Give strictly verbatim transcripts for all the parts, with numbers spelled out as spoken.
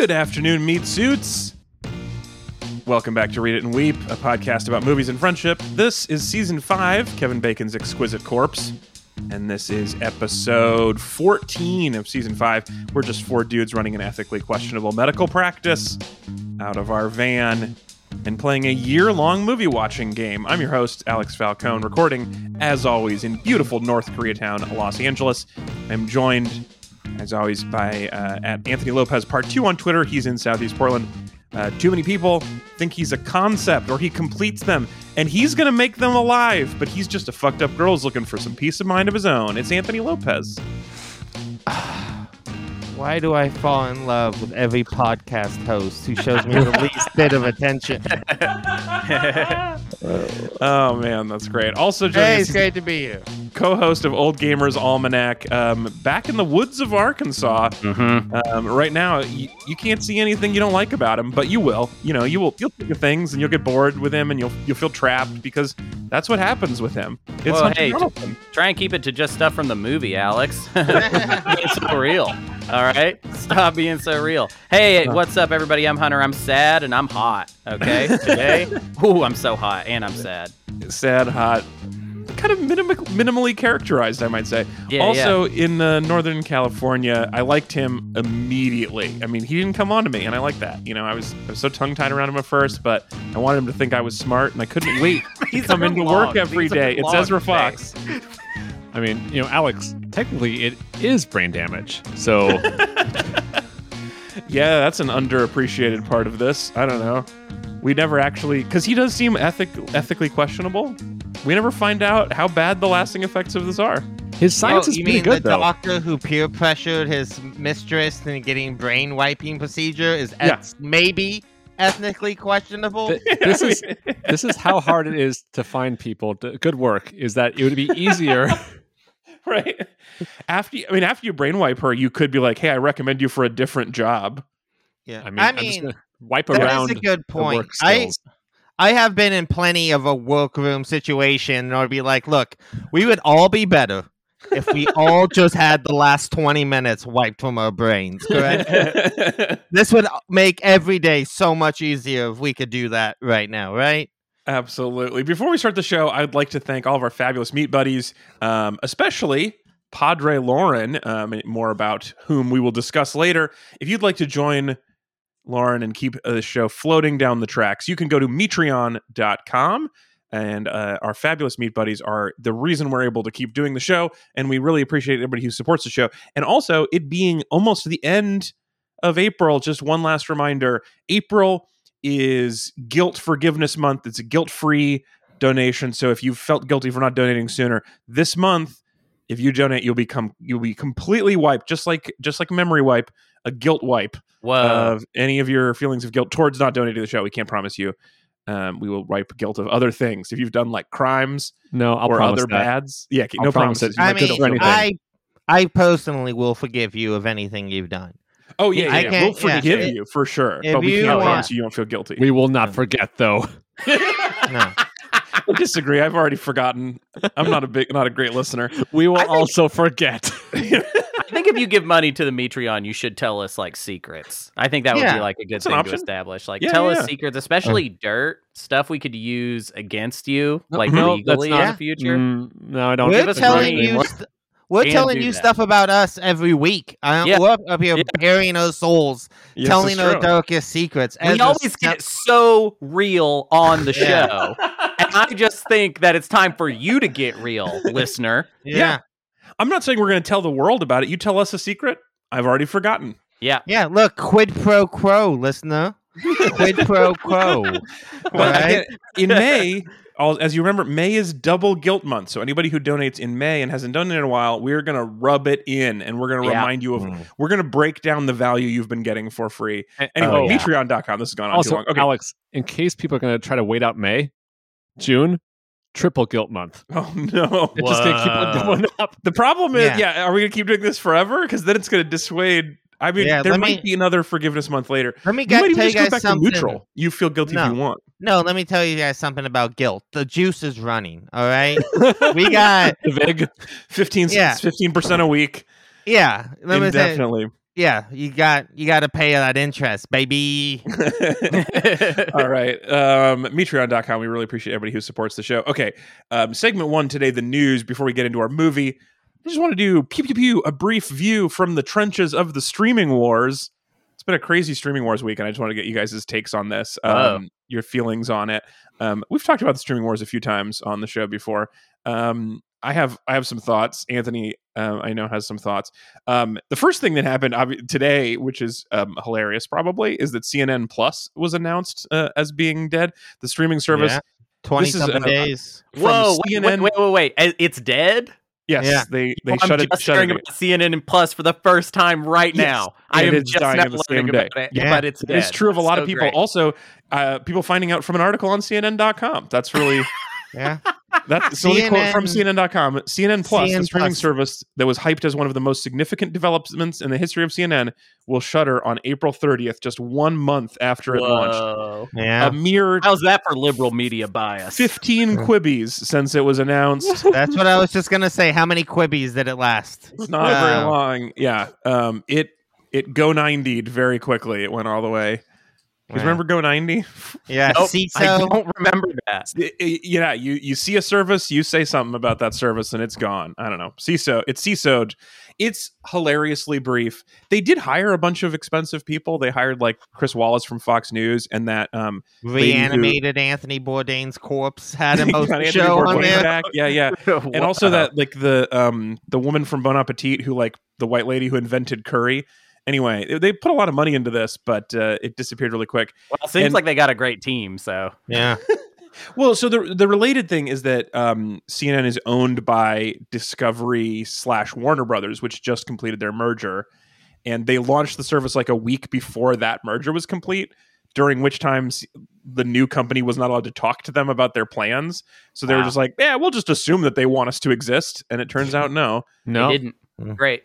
Good afternoon, meat suits. Welcome back to Read It and Weep, a podcast about movies and friendship. This is season five, Kevin Bacon's Exquisite Corpse, and this is episode fourteen of season five. We're just four dudes running an ethically questionable medical practice out of our van and playing a year-long movie-watching game. I'm your host, Alex Falcone, recording, as always, in beautiful North Koreatown, Los Angeles. I'm joined, as always, by uh, at Anthony Lopez Part two on Twitter. He's in Southeast Portland. Uh, too many people think he's a concept, or he completes them, and he's going to make them alive, but he's just a fucked up girl who's looking for some peace of mind of his own. It's Anthony Lopez. Why do I fall in love with every podcast host who shows me the least bit of attention? Oh, man, that's great. Also, hey, it's great to be here. Co-host of Old Gamers Almanac, um, back in the woods of Arkansas. Mm-hmm. Um, right now, you, you can't see anything you don't like about him, but you will. You know, you will. You'll think of things, and you'll get bored with him, and you'll you'll feel trapped because that's what happens with him. It's well, hey, t- try and keep it to just stuff from the movie, Alex. It's so real. All right, stop being so real. Hey, what's up, everybody? I'm Hunter. I'm sad and I'm hot. Okay, today. Ooh, I'm so hot and I'm sad. Sad, hot. Kind of minim- minimally characterized, I might say. Yeah, also, yeah. in uh, Northern California, I liked him immediately. I mean, he didn't come on to me, and I like that. You know, I was I was so tongue-tied around him at first, but I wanted him to think I was smart, and I couldn't wait to come into work every day. It's Ezra Fox. I mean, you know, Alex, technically it is brain damage, so... yeah, that's an underappreciated part of this. I don't know. We never actually... Because he does seem ethic, ethically questionable. We never find out how bad the lasting effects of this are. His science oh, is pretty good, though. You mean the doctor who peer pressured his mistress into getting brain wiping procedure is yeah. eth- maybe... ethnically questionable. This is this is how hard it is to find people to, good work is that it would be easier. Right. After you, I mean after you brainwipe her, you could be like, hey, I recommend you for a different job. Yeah. I mean, I mean wipe that around. That's a good point. I I have been in plenty of a workroom situation and I would be like, look, we would all be better if we all just had the last twenty minutes wiped from our brains, correct? This would make every day so much easier if we could do that right now, right? Absolutely. Before we start the show, I'd like to thank all of our fabulous meat buddies, um, especially Padre Lauren, um, more about whom we will discuss later. If you'd like to join Lauren and keep the show floating down the tracks, you can go to metreon dot com. And uh, our fabulous meat buddies are the reason we're able to keep doing the show. And we really appreciate everybody who supports the show. And also, it being almost the end of April, just one last reminder, April is Guilt Forgiveness Month. It's a guilt-free donation. So if you felt guilty for not donating sooner, this month, if you donate, you'll become you'll be completely wiped, just like just like memory wipe, a guilt wipe Whoa. Of any of your feelings of guilt towards not donating to the show. We can't promise you. Um, we will wipe guilt of other things. If you've done like crimes no, I'll or other that. Bads. Yeah, I'll no promises. I mean, I, I personally will forgive you of anything you've done. Oh, yeah, yeah, yeah. We'll forgive yeah, you for sure. But we can't promise you you don't feel guilty. We will not forget, though. No. I disagree. I've already forgotten. I'm not a big, not a great listener. We will think, also forget. I think if you give money to the Metreon, you should tell us like secrets. I think that yeah, would be like a good thing to establish. Like yeah, tell yeah. us secrets, especially uh, dirt stuff we could use against you, like no, legally not, in the future. Mm, no, I don't. We're telling you, st- we're telling you that. Stuff about us every week. I yeah. We're up here yeah. burying our souls, yes, telling our true. darkest secrets. We Ezra always get st- so real on the show. I just think that it's time for you to get real, listener. Yeah. yeah. I'm not saying we're going to tell the world about it. You tell us a secret. I've already forgotten. Yeah. Yeah. Look, quid pro quo, listener. Quid pro quo. Well, right? In May, as you remember, May is double guilt month. So anybody who donates in May and hasn't done it in a while, we're going to rub it in and we're going to yeah. remind you of, mm. we're going to break down the value you've been getting for free. Anyway, oh, yeah. Metreon dot com. This has gone on also, too long. Okay. Alex, in case people are going to try to wait out May, June, triple guilt month. Oh no! It just gonna keep on going up. The problem is, yeah. yeah, are we gonna keep doing this forever? Because then it's gonna dissuade. I mean, yeah, there might me, be another forgiveness month later. Let me you tell you guys go back something. To neutral. You feel guilty no. if you want. No, let me tell you guys something about guilt. The juice is running. All right, we got fifteen, fifteen percent a week. Yeah, let me indefinitely. Say, Yeah, you got you got to pay that interest, baby. All right. Um, Metreon dot com. We really appreciate everybody who supports the show. Okay. Um, segment one today, the news. Before we get into our movie, I just want to do pew, pew, pew, a brief view from the trenches of the streaming wars. It's been a crazy streaming wars week, and I just want to get you guys' takes on this, um, your feelings on it. Um, we've talked about the streaming wars a few times on the show before. Um, I have I have some thoughts. Anthony, um, I know, has some thoughts. Um, the first thing that happened ob- today, which is um, hilarious probably, is that C N N Plus was announced uh, as being dead. The streaming service. Yeah. twenty-seven days. Uh, Whoa, wait, wait, wait, wait, wait. It's dead? Yes, yeah. they, they well, shut it down. I'm just hearing about C N N Plus for the first time right yes. now. I am just dying not learning about it, yeah. but it's dead. It's true of a lot so of people. Great. Also, uh, people finding out from an article on C N N dot com. That's really... yeah. That's so a quote from C N N dot com. C N N Plus, C N N the streaming Plus. service that was hyped as one of the most significant developments in the history of C N N, will shutter on April thirtieth, just one month after it Whoa. launched. Yeah. A mere how's that for liberal media bias? fifteen quibbies since it was announced. That's what I was just gonna say. How many quibbies did it last? It's not wow. very long. Yeah. Um. It it go ninety'd very quickly. It went all the way. Because remember Go ninety? Yeah, nope, see, so. I don't remember that. It, it, yeah, you, you see a service, you say something about that service, and it's gone. I don't know. C I S O, it's C I S O'd. It's hilariously brief. They did hire a bunch of expensive people. They hired like Chris Wallace from Fox News, and that um, reanimated who, Anthony Bourdain's corpse had him host the show on there. Back. Yeah, yeah, and also that like the um the woman from Bon Appetit who like the white lady who invented curry. Anyway, they put a lot of money into this, but uh, it disappeared really quick. Well, it seems and, like they got a great team, so... Yeah. Well, so the the related thing is that um, C N N is owned by Discovery slash Warner Brothers, which just completed their merger, and they launched the service like a week before that merger was complete, during which times the new company was not allowed to talk to them about their plans. So they wow. were just like, yeah, we'll just assume that they want us to exist, and it turns out no. No. They didn't. Mm. Great.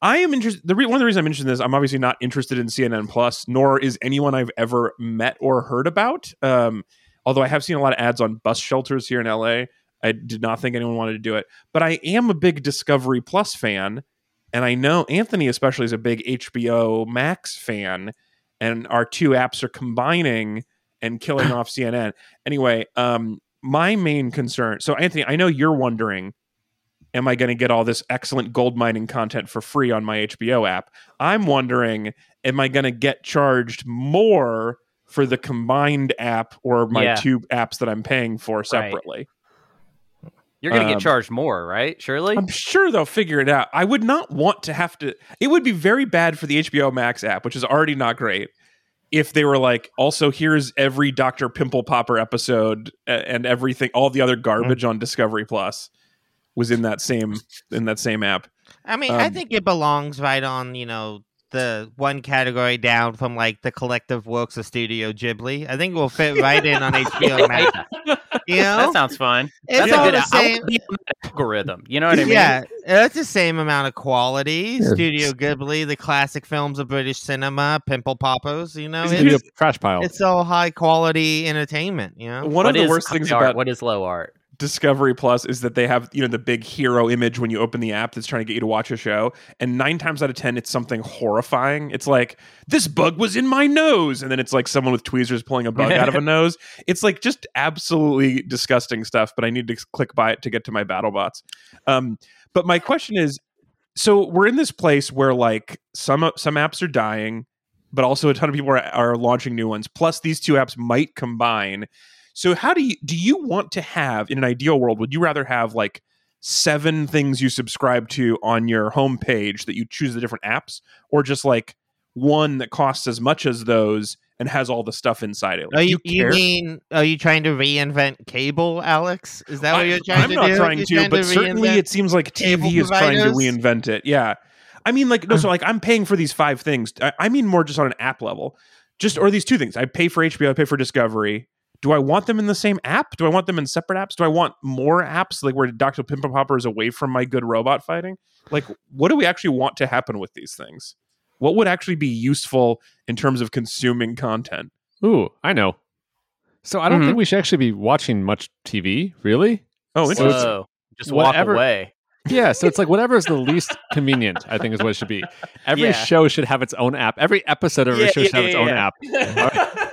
I am interested. The re- one of the reasons I'm interested in this, I'm obviously not interested in C N N Plus, nor is anyone I've ever met or heard about. Um, although I have seen a lot of ads on bus shelters here in L A. I did not think anyone wanted to do it, but I am a big Discovery Plus fan, and I know Anthony especially is a big H B O Max fan, and our two apps are combining and killing off C N N. Anyway, um, my main concern. So Anthony, I know you're wondering, am I going to get all this excellent gold mining content for free on my H B O app? I'm wondering, am I going to get charged more for the combined app or my yeah. two apps that I'm paying for separately? Right. You're going to um, get charged more, right? Surely? I'm sure they'll figure it out. I would not want to have to... It would be very bad for the H B O Max app, which is already not great, if they were like, also, here's every Doctor Pimple Popper episode and everything, all the other garbage mm-hmm. on Discovery Plus was in that same in that same app. I mean, um, I think it belongs right on, you know, the one category down from like the collective works of Studio Ghibli. I think it will fit right in on H B O Max. You know? That sounds fine. It's that's all a good the same algorithm. You know what I mean? Yeah, that's the same amount of quality. Yeah. Studio Ghibli, the classic films of British cinema, Pimple Poppers. You know, it's a trash pile. It's all high quality entertainment. You know, one what of the worst things art? about what is low art. Discovery Plus is that they have, you know, the big hero image when you open the app that's trying to get you to watch a show, and nine times out of ten it's something horrifying. It's like, this bug was in my nose, and then it's like someone with tweezers pulling a bug out of a nose. It's like just absolutely disgusting stuff, but I need to click by it to get to my battle bots. Um, but my question is, so we're in this place where like some some apps are dying, but also a ton of people are, are launching new ones, plus these two apps might combine. So how do you do you want to have, in an ideal world, would you rather have like seven things you subscribe to on your homepage that you choose the different apps, or just like one that costs as much as those and has all the stuff inside it? Like, are you, you, you mean, are you trying to reinvent cable, Alex? Is that what I, you're trying I'm to do? I'm not trying to, trying but to certainly it seems like T V is providers? trying to reinvent it. Yeah. I mean, like, no, so like I'm paying for these five things. I, I mean more just on an app level. Just, or these two things. I pay for H B O, I pay for Discovery. Do I want them in the same app? Do I want them in separate apps? Do I want more apps like where Doctor Pimple Popper is away from my good robot fighting? Like, what do we actually want to happen with these things? What would actually be useful in terms of consuming content? Ooh, I know. So I don't mm-hmm. think we should actually be watching much T V, really. Oh, interesting. Whoa. Just whatever, walk away. Yeah, so it's like whatever is the least convenient, I think, is what it should be. Every yeah. show should have its own app. Every episode of every yeah, show yeah, should have yeah, its yeah. own app.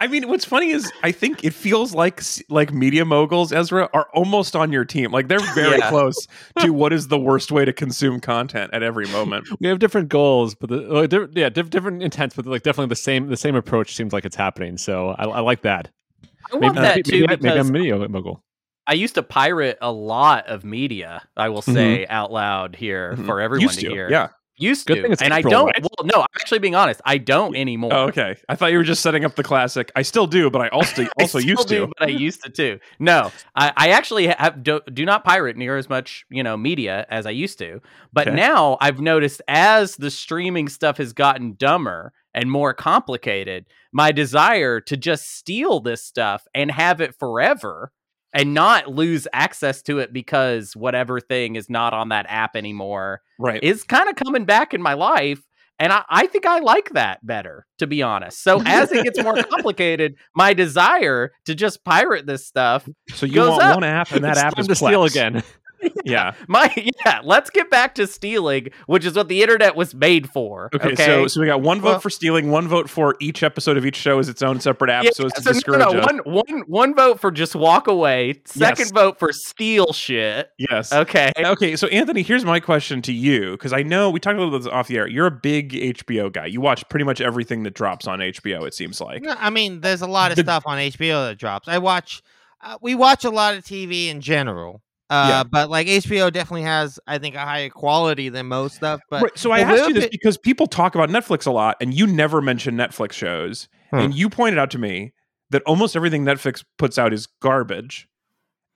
I mean, what's funny is I think it feels like like media moguls, Ezra, are almost on your team. Like they're very yeah. close to what is the worst way to consume content at every moment. We have different goals, but the, like, different, yeah, diff- different intents, but like definitely the same. The same approach seems like it's happening. So I, I like that. I maybe, want that maybe, too. Maybe, because maybe I'm a media mogul. I used to pirate a lot of media. I will say mm-hmm. out loud here mm-hmm. for everyone used to, to hear. Yeah. Used Good to, thing it's and April, I don't. Right? Well, no, I'm actually being honest. I don't anymore. Oh, okay, I thought you were just setting up the classic. I still do, but I also I also still used do, to. But I used to too. No, I, I actually have, do, do not pirate near as much, you know, media as I used to. But okay. now I've noticed as the streaming stuff has gotten dumber and more complicated, my desire to just steal this stuff and have it forever. And not lose access to it because whatever thing is not on that app anymore right. is kind of coming back in my life. And I, I think I like that better, to be honest. So as it gets more complicated, my desire to just pirate this stuff So you goes want up. One app and that it's app is to steal again. Yeah. yeah. My yeah, let's get back to stealing, which is what the internet was made for. Okay, okay? so so we got one vote well, for stealing, one vote for each episode of each show is its own separate app, yeah, so as to so discourage no, no, one, one, one vote for just walk away, second yes. vote for steal shit. Yes. Okay. Okay, so Anthony, here's my question to you, because I know we talked a little bit off the air. You're a big H B O guy. You watch pretty much everything that drops on H B O, it seems like. No, I mean, there's a lot of the, stuff on H B O that drops. I watch, uh, we watch a lot of T V in general. Uh, yeah. But like H B O definitely has, I think, a higher quality than most stuff. But right. So I asked you this because people talk about Netflix a lot and you never mention Netflix shows. Hmm. And you pointed out to me that almost everything Netflix puts out is garbage.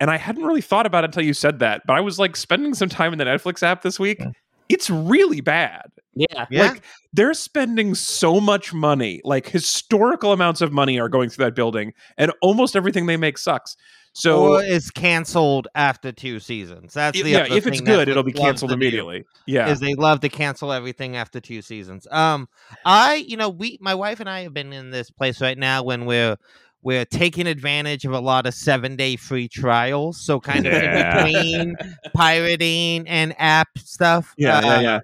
And I hadn't really thought about it until you said that. But I was like spending some time in the Netflix app this week. It's really bad. Yeah. yeah. Like they're spending so much money, like historical amounts of money are going through that building and almost everything they make sucks. So or is canceled after two seasons. That's the yeah. If it's good, it'll be canceled immediately. Yeah, because they love to cancel everything after two seasons. Um, I, you know, we, my wife and I have been in this place right now when we're we're taking advantage of a lot of seven day free trials. So kind of yeah. in between pirating and app stuff. Yeah, uh, yeah, yeah.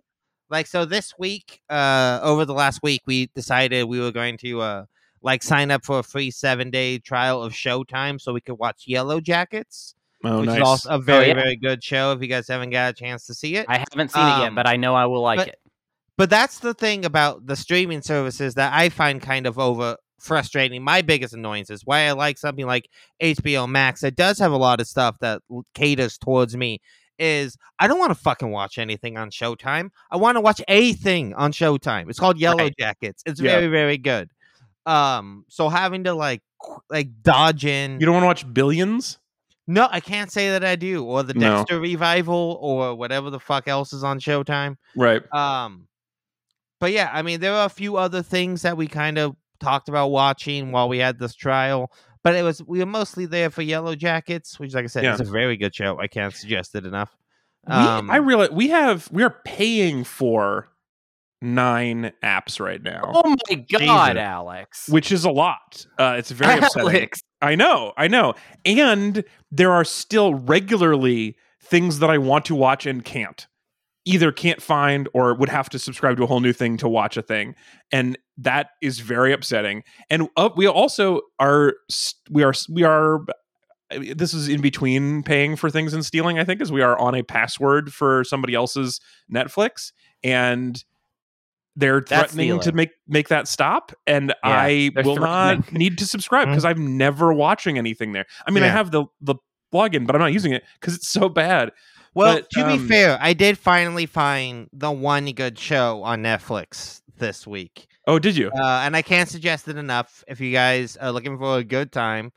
Like so, this week, uh, over the last week, we decided we were going to. Uh, Like sign up for a free seven day trial of Showtime so we could watch Yellow Jackets, oh, which nice. Is also a very, oh, yeah. very good show. If you guys haven't got a chance to see it, I haven't seen um, it yet, but I know I will like but, it. But that's the thing about the streaming services that I find kind of over frustrating. My biggest annoyance is why I like something like H B O Max that does have a lot of stuff that caters towards me. Is I don't want to fucking watch anything on Showtime. I want to watch a thing on Showtime. It's called Yellow right. Jackets. It's yeah. very, very good. Um, so having to like, like dodge in. You don't want to watch Billions? No, I can't say that I do. Or the Dexter no. revival or whatever the fuck else is on Showtime. Right. Um, but yeah, I mean, there are a few other things that we kind of talked about watching while we had this trial, but it was, we were mostly there for Yellow Jackets, which like I said, yeah. is a very good show. I can't suggest it enough. Um, we, I realize we have, we are paying for nine apps right now. Oh my god, Jesus. Alex. Which is a lot. Uh, it's very Alex. upsetting. I know, I know. And there are still regularly things that I want to watch and can't. Either can't find or would have to subscribe to a whole new thing to watch a thing. And that is very upsetting. And uh, we also are we are we are this is in between paying for things and stealing, I think, as we are on a password for somebody else's Netflix and they're threatening to make, make that stop, and yeah, I will not need to subscribe because I'm never watching anything there. I mean, yeah. I have the, the plugin, but I'm not using it because it's so bad. Well, but, to um, be fair, I did finally find the one good show on Netflix this week. Oh, did you? Uh, and I can't suggest it enough if you guys are looking for a good time.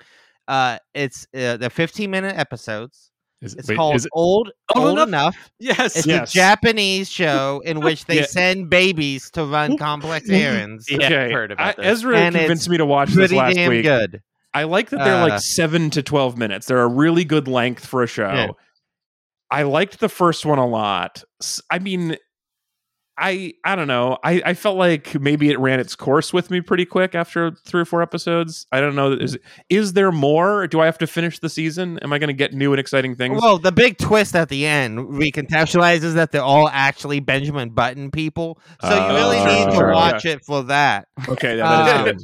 Uh, it's uh, the fifteen-minute episodes. It, it's wait, called it, Old Old Enough. Enough. Yes, it's yes. a Japanese show in which they yeah. send babies to run complex errands. Yeah, okay. I've heard about I, this. Ezra and convinced me to watch this last damn week. Good. I like that they're uh, like seven to twelve minutes. They're a really good length for a show. Yeah. I liked the first one a lot. I mean, I I don't know. I, I felt like maybe it ran its course with me pretty quick after three or four episodes. I don't know. Is, is there more? Do I have to finish the season? Am I going to get new and exciting things? Well, the big twist at the end recontextualizes that they're all actually Benjamin Button people. So uh, you really sure, need sure, to watch yeah. it for that. Okay. Yeah, that um,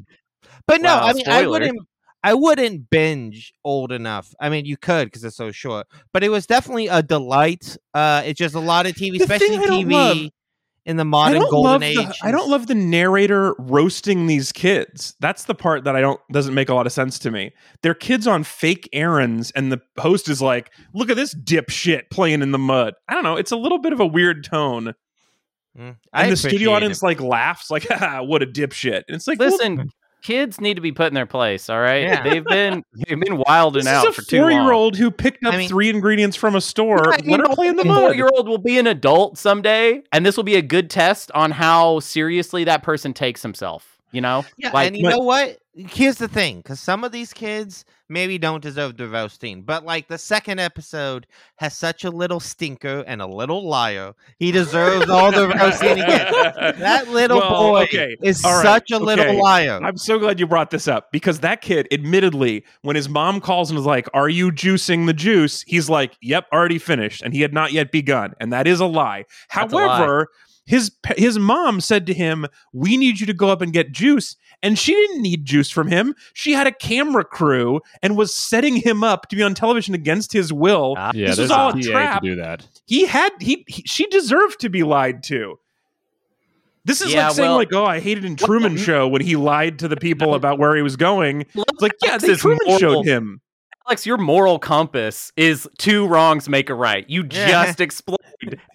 but no, wow, I mean, spoiler. I wouldn't. I wouldn't binge Old Enough. I mean, you could because it's so short. But it was definitely a delight. Uh, it's just a lot of T V, the especially T V love, in the modern golden age. The, I don't love the narrator roasting these kids. That's the part that I don't doesn't make a lot of sense to me. They're kids on fake errands, and the host is like, "Look at this dipshit playing in the mud." I don't know. It's a little bit of a weird tone. Mm, and the studio audience it. like laughs, like, "Ah, what a dipshit!" And it's like, listen. Well, kids need to be put in their place, all right? Yeah. They've been they've been wilding this out for too long. This is a four-year-old who picked up I mean, three ingredients from a store. Let her play in the mud. A four-year-old will be an adult someday, and this will be a good test on how seriously that person takes himself, you know? Yeah, like, and you but, know what? Here's the thing, because some of these kids maybe don't deserve the roasting, but like the second episode has such a little stinker and a little liar. He deserves all the roasting he gets. That little well, boy okay. is all such right. a little okay. liar. I'm so glad you brought this up because that kid, admittedly, when his mom calls and is like, "Are you juicing the juice?" He's like, "Yep, already finished," and he had not yet begun, and that is a lie. That's However. A lie. His his mom said to him, "We need you to go up and get juice." And she didn't need juice from him. She had a camera crew and was setting him up to be on television against his will. Uh, yeah, this was all a trap. To do that. He had he, he she deserved to be lied to. This is yeah, like saying well, like, "Oh, I hated in Truman well, Show when he lied to the people about where he was going." It's like, yeah, they Truman moral, showed him. Alex, your moral compass is two wrongs make a right. You yeah. just explained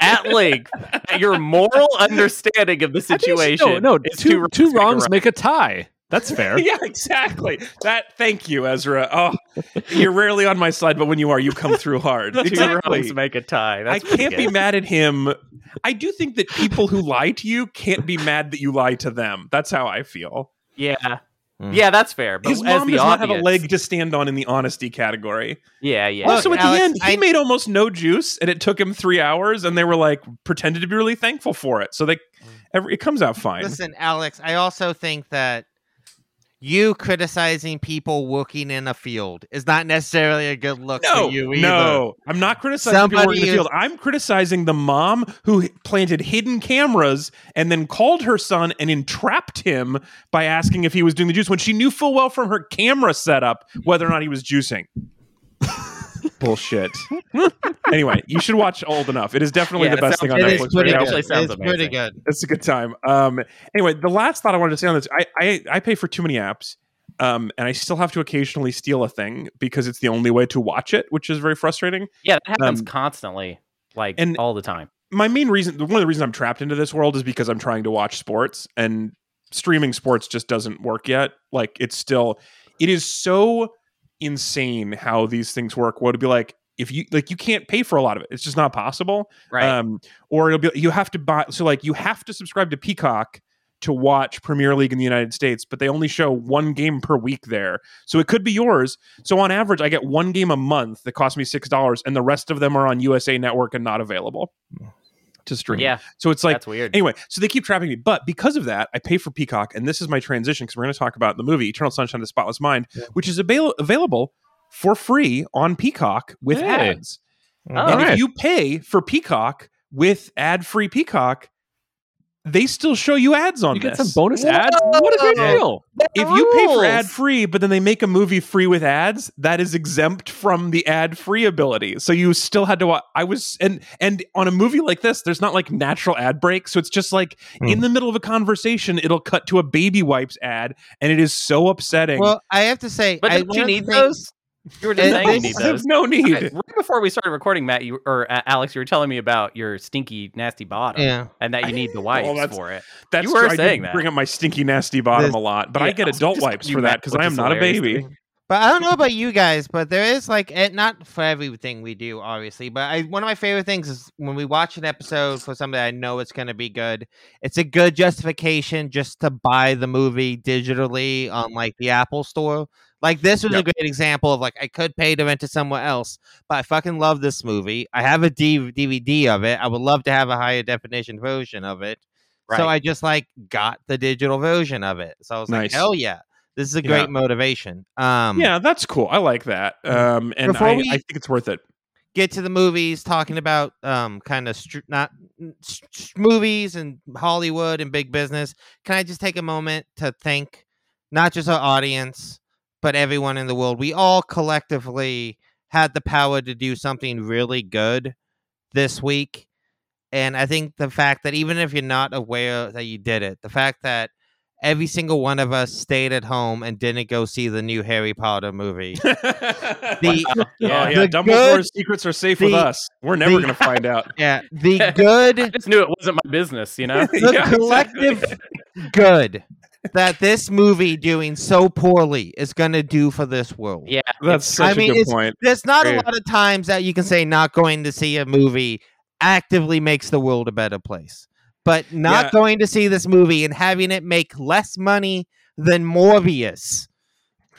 at length your moral understanding of the situation. You, no, no, is two, two wrongs, two wrongs make, a make a tie. That's fair. Yeah, exactly. That. Thank you, Ezra. Oh, you're rarely on my side, but when you are, you come through hard. Exactly. Two wrongs make a tie. That's I can't be mad at him. I do think that people who lie to you can't be mad that you lie to them. That's how I feel. Yeah. Yeah, that's fair. But his mom does not have a leg to stand on in the honesty category. Yeah, yeah. Also, Look, at Alex, the end, he I... made almost no juice, and it took him three hours, and they were like pretended to be really thankful for it. So they, it comes out fine. Listen, Alex, I also think that you criticizing people working in a field is not necessarily a good look no, for you either. No, I'm not criticizing Somebody people working is... in the field. I'm criticizing the mom who planted hidden cameras and then called her son and entrapped him by asking if he was doing the juice when she knew full well from her camera setup whether or not he was juicing. Bullshit. Anyway, you should watch Old Enough. It is definitely yeah, the best sounds, thing on Netflix right now. It sounds it's amazing. Pretty good. It's a good time. Um, anyway, the last thought I wanted to say on this, I I, I pay for too many apps, um, and I still have to occasionally steal a thing because it's the only way to watch it, which is very frustrating. Yeah, that happens um, constantly, like and all the time. My main reason, one of the reasons I'm trapped into this world is because I'm trying to watch sports, and streaming sports just doesn't work yet. Like, it's still, it is so... insane how these things work. Well, it'd be like if you like you can't pay for a lot of it. It's just not possible. Right. Um, or it'll be you have to buy so like you have to subscribe to Peacock to watch Premier League in the United States, but they only show one game per week there. So it could be yours. So on average, I get one game a month that costs me six dollars and the rest of them are on U S A Network and not available to stream. Yeah. So it's like that's weird. Anyway, so they keep trapping me. But because of that, I pay for Peacock, and this is my transition because we're going to talk about the movie Eternal Sunshine of the Spotless Mind, yeah. which is avail- available for free on Peacock with hey. ads. All and right. if you pay for Peacock with ad-free Peacock, they still show you ads on you this. You get some bonus ads? Whoa. What a great deal. If you pay for ad-free, but then they make a movie free with ads, that is exempt from the ad-free ability. So you still had to watch. I was, and and on a movie like this, there's not like natural ad breaks. So it's just like mm. in the middle of a conversation, it'll cut to a Baby Wipes ad, and it is so upsetting. Well, I have to say, but did you need those? You were just saying you need those. No need. Right before we started recording, Matt, you or uh, Alex, you were telling me about your stinky, nasty bottom, yeah. and that you need the wipes well, for it. That's you were true. saying I that. Bring up my stinky, nasty bottom this, a lot, but yeah, I get adult wipes for that because I am not a baby. Thing. But I don't know about you guys, but there is like it, not for everything we do, obviously. But I, one of my favorite things is when we watch an episode for something I know it's going to be good. It's a good justification just to buy the movie digitally on like the Apple Store. Like, this was yep. a great example of, like, I could pay to rent to somewhere else, but I fucking love this movie. I have a D V D of it. I would love to have a higher definition version of it. Right. So I just like got the digital version of it. So I was nice. like, hell yeah. This is a great yeah. motivation. Um, yeah, that's cool. I like that. Um, and I, I think it's worth it. Get to the movies, talking about um, kind of str- not st- movies and Hollywood and big business. Can I just take a moment to thank not just our audience, but everyone in the world? We all collectively had the power to do something really good this week. And I think the fact that even if you're not aware that you did it, the fact that every single one of us stayed at home and didn't go see the new Harry Potter movie. the, wow. yeah, yeah. The Dumbledore's good, secrets are safe the, with us. We're never going to find out. Yeah, the good. I just knew it wasn't my business, you know? The yeah, collective exactly. good that this movie doing so poorly is going to do for this world. Yeah, that's such I a mean, good point. There's not Great. a lot of times that you can say not going to see a movie actively makes the world a better place. But not yeah. going to see this movie and having it make less money than Morbius,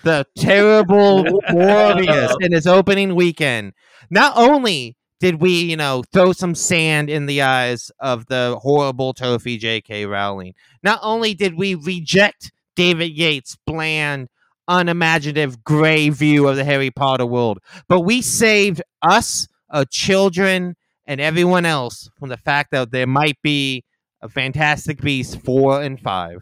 the terrible Morbius in its opening weekend. Not only did we, you know, throw some sand in the eyes of the horrible Tofi J K Rowling, not only did we reject David Yates' bland, unimaginative, gray view of the Harry Potter world, but we saved us, our children, and everyone else from the fact that there might be a Fantastic Beasts four and five.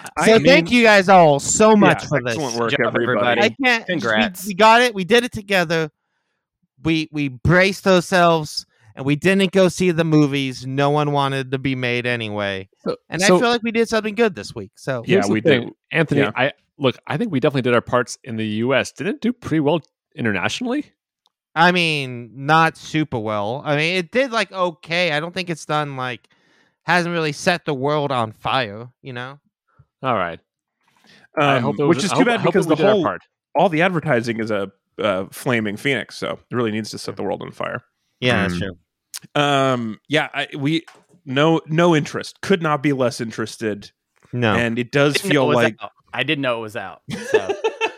So I mean, thank you guys all so much yeah, for this. Excellent work, everybody. I can't, Congrats. We, we got it. We did it together. We we braced ourselves, and we didn't go see the movies no one wanted to be made anyway. So, and so, I feel like we did something good this week. So yeah, we thing. did. Anthony, yeah. I look, I think we definitely did our parts in the U S. Didn't it do pretty well internationally? I mean, not super well. I mean, it did like okay. I don't think it's done like hasn't really set the world on fire, you know. All right, um, I hope it was, which is too I bad hope, because the whole part. all the advertising is a uh, flaming phoenix, so it really needs to set the world on fire. Yeah, um, that's true. Um, yeah, I, we no no interest. Could not be less interested. No, and it does feel like out. I didn't know it was out. So.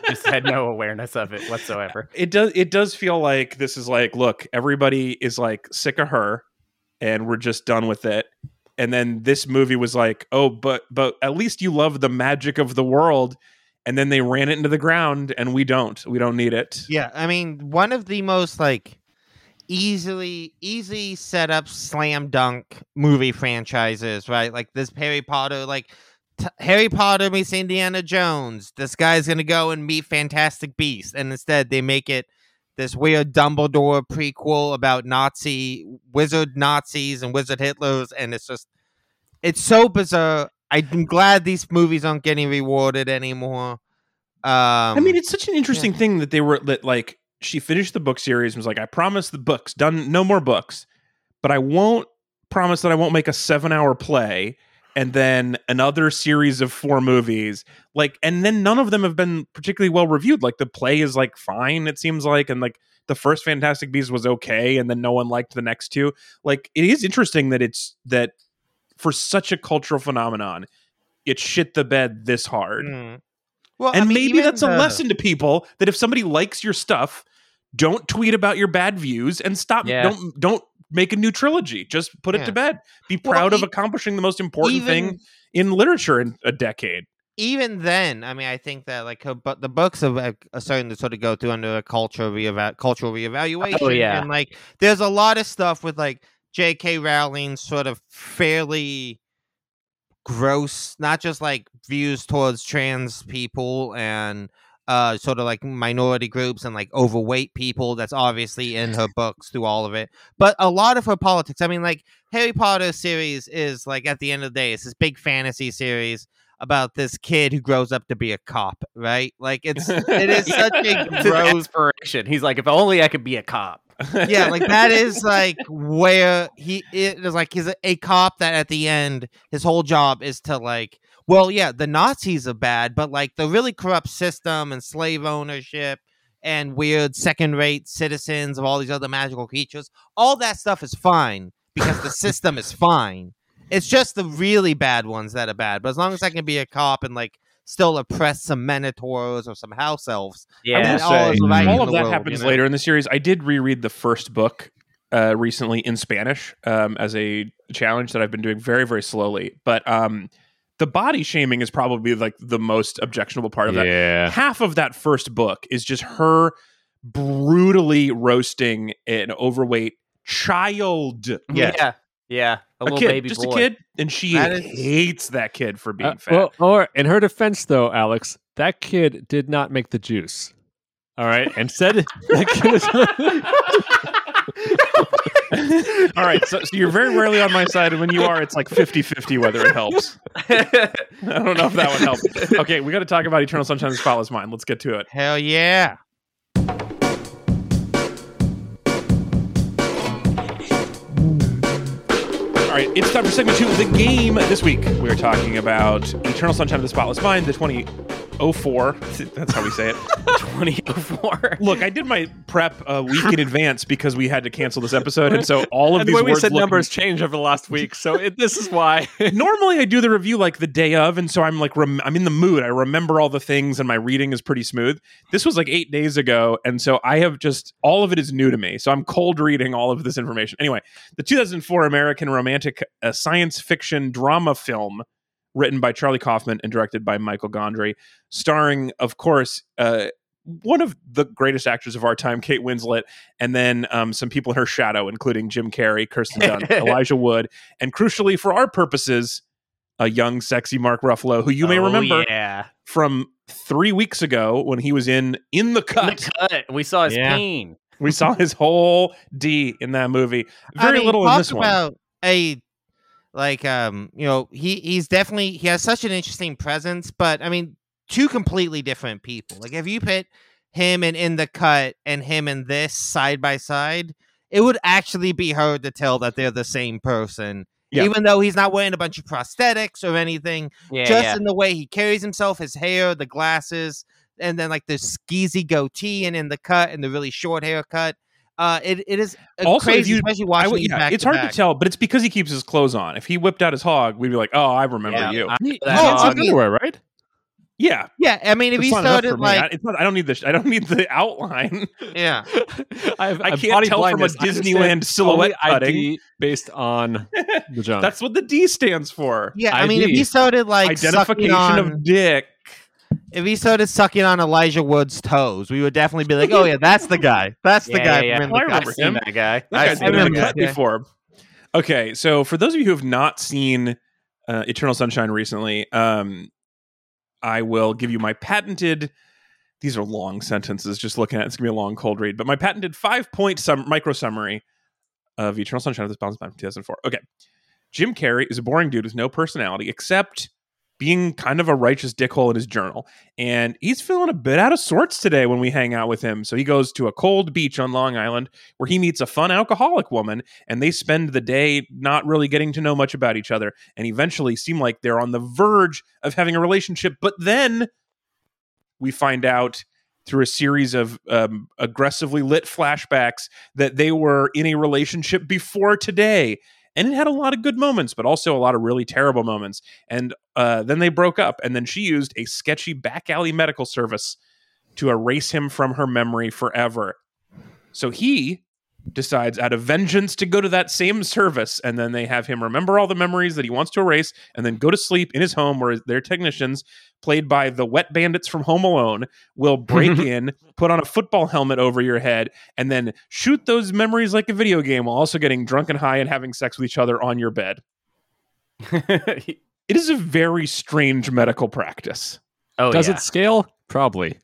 Just had no awareness of it whatsoever. It does. It does feel like this is like, look, everybody is like sick of her, and we're just done with it. And then this movie was like, oh, but but at least you love the magic of the world. And then they ran it into the ground, and we don't. We don't need it. Yeah, I mean, one of the most like easily easy set up slam dunk movie franchises, right? Like this Harry Potter, like. T- Harry Potter meets Indiana Jones. This guy's going to go and meet Fantastic Beasts. And instead, they make it this weird Dumbledore prequel about Nazi, wizard Nazis and wizard Hitlers. And it's just, it's so bizarre. I'm glad these movies aren't getting rewarded anymore. Um, I mean, it's such an interesting yeah. thing that they were, that like, she finished the book series and was like, I promise the books, done, no more books, but I won't promise that I won't make a seven hour play. And then another series of four movies, like, and then none of them have been particularly well reviewed. Like the play is like fine, it seems like, and like the first Fantastic Beasts was okay, and then no one liked the next two. Like it is interesting that it's that for such a cultural phenomenon, it shit the bed this hard. Mm. Well, and I mean, maybe that's the... a lesson to people that if somebody likes your stuff, don't tweet about your bad views and stop. Yeah. Don't don't. Make a new trilogy. Just put yeah. it to bed. Be proud well, e- of accomplishing the most important even, thing in literature in a decade. Even then, I mean, I think that like her, but the books are, uh, are starting to sort of go through under a culture re-eva- cultural reevaluation. Oh, yeah. And like, there's a lot of stuff with like J K Rowling's sort of fairly gross, not just like views towards trans people and uh, sort of like minority groups and like overweight people. That's obviously in her books through all of it. But a lot of her politics, I mean, like Harry Potter series is like at the end of the day, it's this big fantasy series about this kid who grows up to be a cop, right? Like it's it is such a gross inspiration. He's like, if only I could be a cop. Yeah, like that is like where he it is like he's a, a cop that at the end his whole job is to like, well, yeah, the Nazis are bad, but like the really corrupt system and slave ownership and weird second-rate citizens of all these other magical creatures, all that stuff is fine because the system is fine. It's just the really bad ones that are bad. But as long as I can be a cop and like still oppress some Minotaurs or some house elves, yeah, I mean, all, say, all of that world, happens you know? later in the series. I did reread the first book uh, recently in Spanish um, as a challenge that I've been doing very, very slowly. But um, the body shaming is probably like the most objectionable part of yeah. that. Half of that first book is just her brutally roasting an overweight child. Yes. Yeah. Yeah, a, a little kid, baby just boy. Just a kid, and she that is, hates that kid for being uh, fat. Well, or in her defense, though, Alex, that kid did not make the juice. All right, and said that kid was... All right, so, so you're very rarely on my side, and when you are, it's like fifty-fifty whether it helps. I don't know if that would help. Okay, we got to talk about Eternal Sunshine of the Spotless Mind. Let's get to it. Hell yeah. All right, it's time for segment two of the game this week. We're talking about Eternal Sunshine of the Spotless Mind, the twenty oh four. That's how we say it. twenty oh four. Look, I did my prep a week in advance because we had to cancel this episode, and so all of and these the way words we said look... numbers changed over the last week, so it, this is why. Normally, I do the review like the day of, and so I'm like, rem- I'm in the mood. I remember all the things, and my reading is pretty smooth. This was like eight days ago, and so I have just all of it is new to me. So I'm cold reading all of this information. Anyway, the two thousand four American romantic a science fiction drama film written by Charlie Kaufman and directed by Michael Gondry, starring, of course, uh, one of the greatest actors of our time, Kate Winslet, and then um, some people in her shadow, including Jim Carrey, Kirsten Dunst, Elijah Wood, and crucially for our purposes, a young, sexy Mark Ruffalo, who you may oh, remember yeah. from three weeks ago when he was in In the Cut. In the Cut. We saw his yeah. pain. We saw his whole D in that movie. Very I mean, little in this about- one. A like um you know he he's definitely he has such an interesting presence, but I mean two completely different people. Like if you put him and In the Cut and him and this side by side, it would actually be hard to tell that they're the same person. Yeah. Even though he's not wearing a bunch of prosthetics or anything, yeah, just yeah. in the way he carries himself, his hair, the glasses, and then like the skeezy goatee and In the Cut and the really short haircut. Uh, it it is also crazy, you, especially watching. I would, yeah, it's to hard back. to tell, but it's because he keeps his clothes on. If he whipped out his hog, we'd be like, "Oh, I remember yeah, you." I, oh, it's underwear, right? Yeah, yeah. I mean, if it's he started like, I, it's not, I don't need the, I don't need the outline. Yeah, I've, I can't tell from a Disneyland silhouette cutting based on the genre. That's what the D stands for. Yeah, I I D. mean, if he started like identification on... of dick. If he started sucking on Elijah Wood's toes, we would definitely be like, "Oh yeah, that's the guy. That's the yeah, guy." Yeah, yeah. Well, I remember him. That guy. I've seen that before. Okay, so for those of you who have not seen uh, Eternal Sunshine recently, um, I will give you my patented. These are long sentences. Just looking at it, it's gonna be a long cold read. But my patented five point sum- micro summary of Eternal Sunshine of the Spotless Mind, two thousand four. Okay, Jim Carrey is a boring dude with no personality except being kind of a righteous dickhole in his journal. And he's feeling a bit out of sorts today when we hang out with him. So he goes to a cold beach on Long Island where he meets a fun alcoholic woman, and they spend the day not really getting to know much about each other and eventually seem like they're on the verge of having a relationship. But then we find out through a series of um, aggressively lit flashbacks that they were in a relationship before today. And it had a lot of good moments, but also a lot of really terrible moments. And uh, then they broke up. And then she used a sketchy back alley medical service to erase him from her memory forever. So he decides out of vengeance to go to that same service. And then they have him remember all the memories that he wants to erase and then go to sleep in his home where their technicians, played by the wet bandits from Home Alone, will break in, put on a football helmet over your head, and then shoot those memories like a video game while also getting drunk and high and having sex with each other on your bed. It is a very strange medical practice. Oh, Does yeah. it scale? Probably.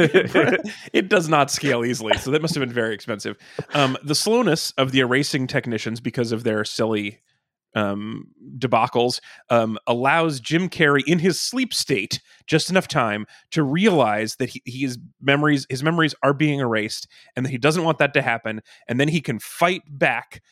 It does not scale easily, so that must have been very expensive. Um, the slowness of the erasing technicians because of their silly um, debacles um, allows Jim Carrey in his sleep state just enough time to realize that he, he is memories, his memories are being erased and that he doesn't want that to happen, and then he can fight back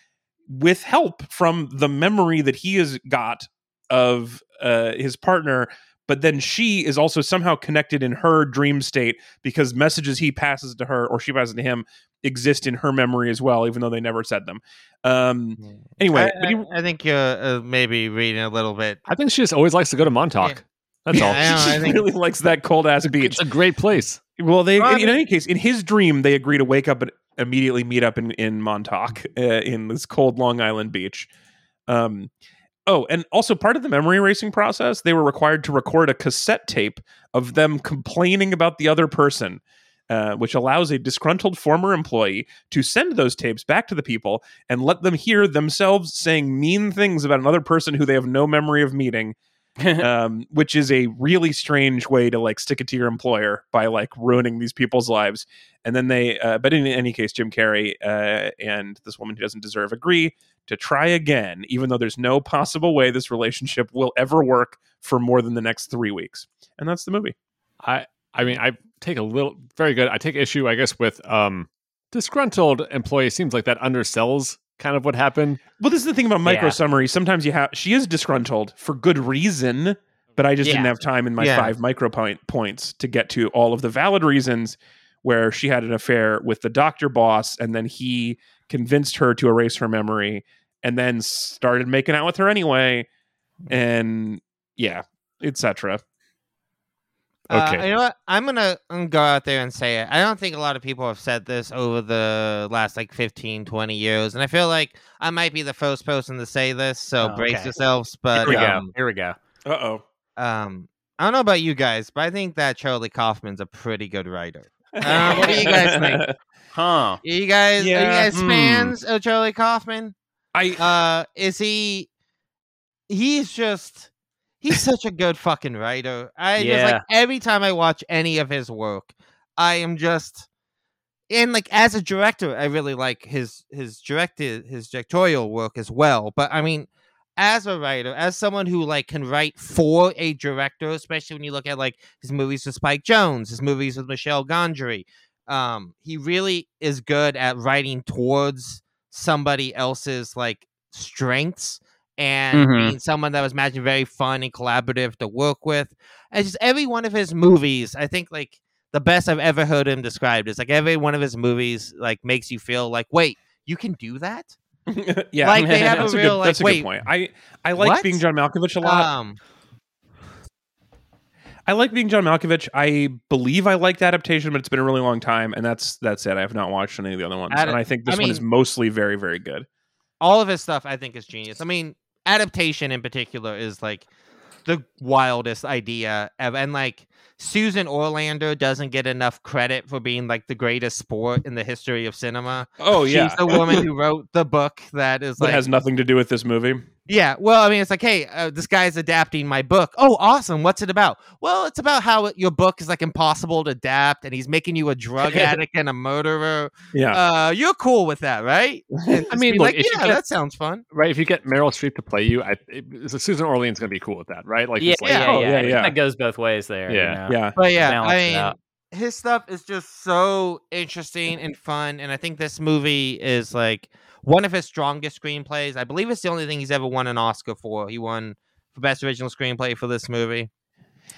with help from the memory that he has got of uh, his partner. But then she is also somehow connected in her dream state because messages he passes to her or she passes to him exist in her memory as well, even though they never said them. Um, yeah. Anyway. I, I, you, I think you're uh, maybe reading a little bit. I think she just always likes to go to Montauk. Yeah. That's all. Yeah, she I think really likes that cold-ass beach. It's a great place. Well, they in, in any case, in his dream, they agree to wake up at immediately meet up in, in Montauk uh, in this cold Long Island beach. Um, oh, and also part of the memory erasing process, they were required to record a cassette tape of them complaining about the other person, uh, which allows a disgruntled former employee to send those tapes back to the people and let them hear themselves saying mean things about another person who they have no memory of meeting. um, which is a really strange way to like stick it to your employer by like ruining these people's lives. And then they, uh, but in any case, Jim Carrey uh, and this woman who doesn't deserve agree to try again, even though there's no possible way this relationship will ever work for more than the next three weeks. And that's the movie. I, I mean, I take a little, very good. I take issue, I guess, with um, disgruntled employee. Seems like that undersells kind of what happened. Well, this is the thing about micro yeah. summary. Sometimes you have, she is disgruntled for good reason, but I just yeah. didn't have time in my yeah. five micro point points to get to all of the valid reasons where she had an affair with the doctor boss. And then he convinced her to erase her memory and then started making out with her anyway. And yeah, et cetera. Okay. Uh, you know what? I'm gonna, I'm gonna go out there and say it. I don't think a lot of people have said this over the last like fifteen, twenty years, and I feel like I might be the first person to say this. So oh, brace okay. yourselves. But here we um, go. Here we go. Uh oh. Um, I don't know about you guys, but I think that Charlie Kaufman's a pretty good writer. Um, what do you guys think? Huh? Are you guys, yeah. are you guys mm. fans of Charlie Kaufman? I. Uh, is he? He's just. He's such a good fucking writer. I yeah. just like every time I watch any of his work, I am just and like as a director, I really like his his directed his directorial work as well. But I mean, as a writer, as someone who like can write for a director, especially when you look at like his movies with Spike Jonze, his movies with Michael Gondry, um, he really is good at writing towards somebody else's like strengths. And mm-hmm. being someone that was imagined very fun and collaborative to work with. And just every one of his movies, I think like the best I've ever heard him described is like every one of his movies like makes you feel like, wait, you can do that? yeah. Like they have that's a real a good, like, that's a wait, good point. I, I like what? Being John Malkovich a lot. Um, I like Being John Malkovich. I believe I liked Adaptation, but it's been a really long time. And that's, that's it. I have not watched any of the other ones. Ad- and I think this I mean, one is mostly very, very good. All of his stuff I think is genius. I mean, Adaptation in particular is like the wildest idea ever. And like Susan Orlando doesn't get enough credit for being like the greatest sport in the history of cinema. Oh yeah. She's the woman who wrote the book that is like, that has nothing to do with this movie. Yeah. Well, I mean, it's like, hey, uh, this guy's adapting my book. Oh, awesome. What's it about? Well, it's about how your book is like impossible to adapt and he's making you a drug addict and a murderer. Yeah. Uh, you're cool with that, right? I mean, look, like, yeah, get, that sounds fun. Right. If you get Meryl Streep to play you, I, it, so Susan Orlean's going to be cool with that, right? Like, yeah, it's like, yeah, oh, yeah, yeah. It yeah. kind of goes both ways there. Yeah. You know? Yeah. But yeah, I mean, his stuff is just so interesting and fun. And I think this movie is like, one of his strongest screenplays. I believe it's the only thing he's ever won an Oscar for. He won for Best Original Screenplay for this movie.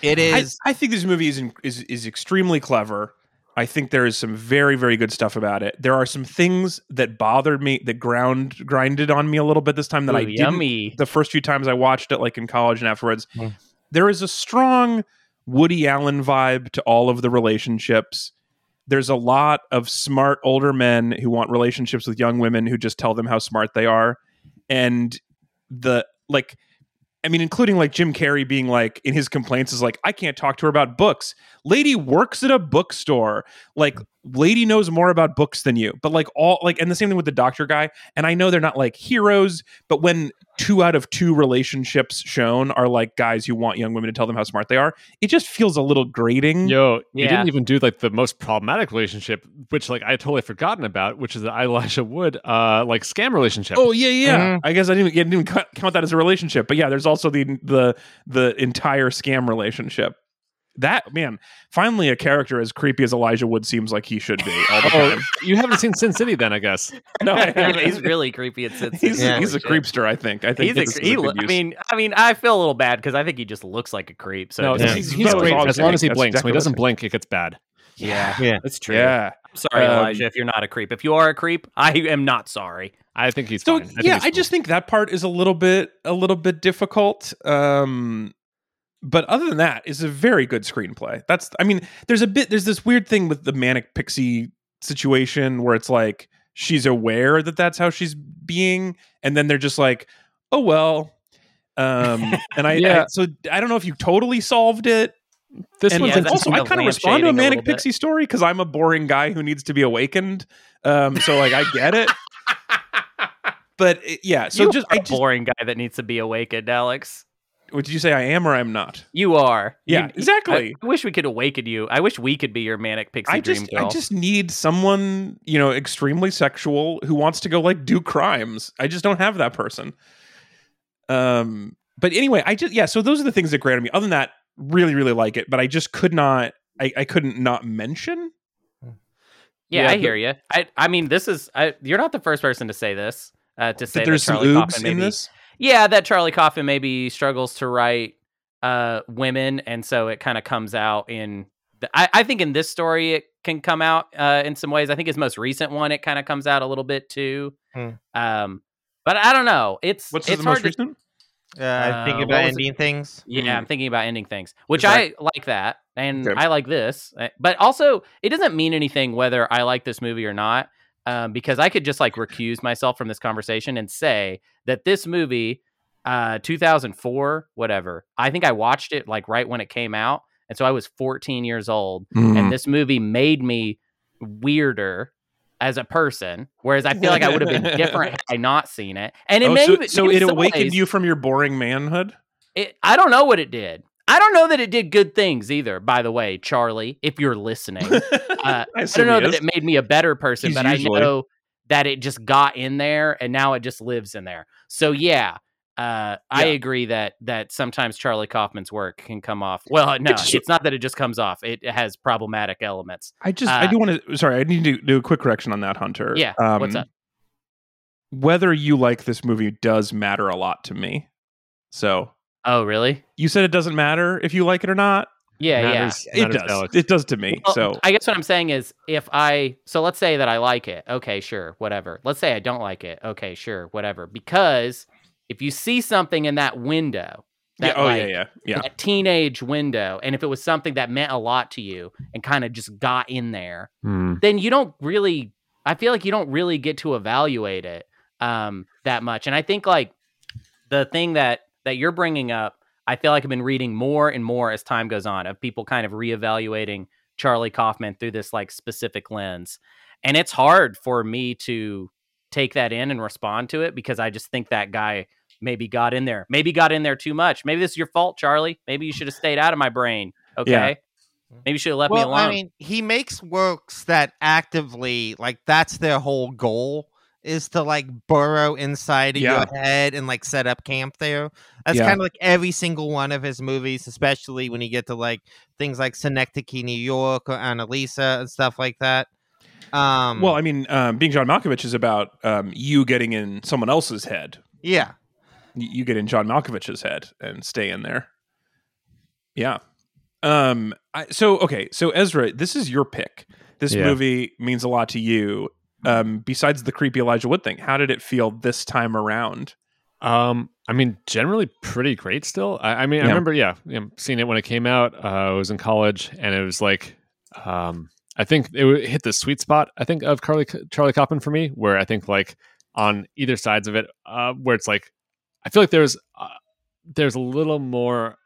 It is. I, I think this movie is, in, is is extremely clever. I think there is some very, very good stuff about it. There are some things that bothered me, that ground grinded on me a little bit this time that Ooh, I yummy. didn't. The first few times I watched it, like in college and afterwards, mm. there is a strong Woody Allen vibe to all of the relationships. There's a lot of smart older men who want relationships with young women who just tell them how smart they are. And the like, I mean, including like Jim Carrey being like in his complaints is like, I can't talk to her about books. Lady works at a bookstore. Like lady knows more about books than you, but like all like, and the same thing with the doctor guy. And I know they're not like heroes, but when two out of two relationships shown are like guys who want young women to tell them how smart they are, it just feels a little grating. Yo, yeah. You didn't even do like the most problematic relationship, which like I totally forgotten about, which is the Elijah Wood uh, like scam relationship. Oh yeah, yeah. Mm-hmm. I guess I didn't, I didn't even count that as a relationship, but yeah, there's also the the the entire scam relationship. That man, finally a character as creepy as Elijah Wood seems like he should be. All the time. You haven't seen Sin City, then I guess. No, I haven't. He's really creepy at Sin City. He's, yeah, he's a should. creepster, I think. I think he's a, he, I mean, I mean, I feel a little bad because I think he just looks like a creep. So no, yeah. he's, he's great as, as long as he blinks. Exactly when he doesn't blink, it gets bad. Yeah, yeah, that's true. Yeah, I'm sorry, um, Elijah, if you're not a creep. If you are a creep, I am not sorry. I think he's so. Fine. I yeah, he's I cool. just think that part is a little bit, a little bit difficult. Um. But other than that, it's a very good screenplay. That's, I mean, there's a bit, there's this weird thing with the manic pixie situation where it's like she's aware that that's how she's being, and then they're just like, oh well. Um, and I, yeah. I so I don't know if you totally solved it. This and, one's yeah, an also I kind of respond to a manic a pixie bit. story because I'm a boring guy who needs to be awakened. Um, so like I get it. But it, yeah, so you just are I a just, boring guy that needs to be awakened, Alex. What did you say? I am or I'm not? You are. Yeah, you, exactly. I, I wish we could awaken you. I wish we could be your manic pixie I just, dream girl. I just need someone, you know, extremely sexual who wants to go like do crimes. I just don't have that person. Um, but anyway, I just yeah. So those are the things that grabbed me. Other than that, really, really like it. But I just could not. I, I couldn't not mention. Yeah, yeah I the, hear you. I I mean, this is I, you're not the first person to say this. Uh, to say that, that Charlie Kaufman maybe. In this? Yeah, that Charlie Kaufman maybe struggles to write uh, women, and so it kind of comes out in... The, I, I think in this story, it can come out uh, in some ways. I think his most recent one, it kind of comes out a little bit, too. Hmm. Um, but I don't know. It's What's it's his most recent? Uh, I'm thinking about ending it? things. Yeah, mm-hmm. I'm thinking about ending things, which I like that, and okay. I like this. But also, it doesn't mean anything whether I like this movie or not. Um, because I could just like recuse myself from this conversation and say that this movie, uh, two thousand four, whatever, I think I watched it like right when it came out. And so I was fourteen years old mm. and this movie made me weirder as a person. Whereas I feel like I would have been different had I not seen it. And it oh, made so, it, so it awakened ways, you from your boring manhood. It, I don't know what it did. I don't know that it did good things either, by the way, Charlie, if you're listening. Uh, I, I don't know that it made me a better person, He's but usually. I know that it just got in there and now it just lives in there. So, yeah, uh, yeah. I agree that that sometimes Charlie Kaufman's work can come off. Well, no, it's, it's not that it just comes off. It, it has problematic elements. I just, uh, I do want to, sorry, I need to do a quick correction on that, Hunter. Yeah, um, what's up? Whether you like this movie does matter a lot to me. So... Oh, really? You said it doesn't matter if you like it or not? Yeah, not yeah. As, it does. Alex. It does to me. Well, so I guess what I'm saying is if I... So let's say that I like it. Okay, sure, whatever. Let's say I don't like it. Okay, sure, whatever. Because if you see something in that window, that, yeah, oh, like, yeah, yeah. Yeah. that teenage window, and if it was something that meant a lot to you and kind of just got in there, mm. then you don't really... I feel like you don't really get to evaluate it um, that much. And I think like the thing that... that you're bringing up, I feel like I've been reading more and more as time goes on of people kind of reevaluating Charlie Kaufman through this like specific lens. And it's hard for me to take that in and respond to it because I just think that guy maybe got in there, maybe got in there too much. Maybe this is your fault, Charlie. Maybe you should have stayed out of my brain. Okay. Yeah. Maybe you should have left well, me alone. I mean, he makes works that actively like that's their whole goal. Is to like burrow inside of yeah. your head and like set up camp there. That's yeah. kind of like every single one of his movies, especially when you get to like things like Synecdoche, New York, or Annalisa and stuff like that. Um, well, I mean, um, Being John Malkovich is about um, you getting in someone else's head. Yeah, you get in John Malkovich's head and stay in there. Yeah. Um. I, so okay. So Ezra, this is your pick. This yeah. movie means a lot to you. Um, besides the creepy Elijah Wood thing, how did it feel this time around? Um, I mean, generally pretty great still. I, I mean, yeah. I remember, yeah, you know, seeing it when it came out. Uh, I was in college, and it was like, um, I think it hit the sweet spot, I think, of Charlie, Charlie Kaufman for me, where I think, like, on either sides of it, uh, where it's like, I feel like there's, uh, there's a little more,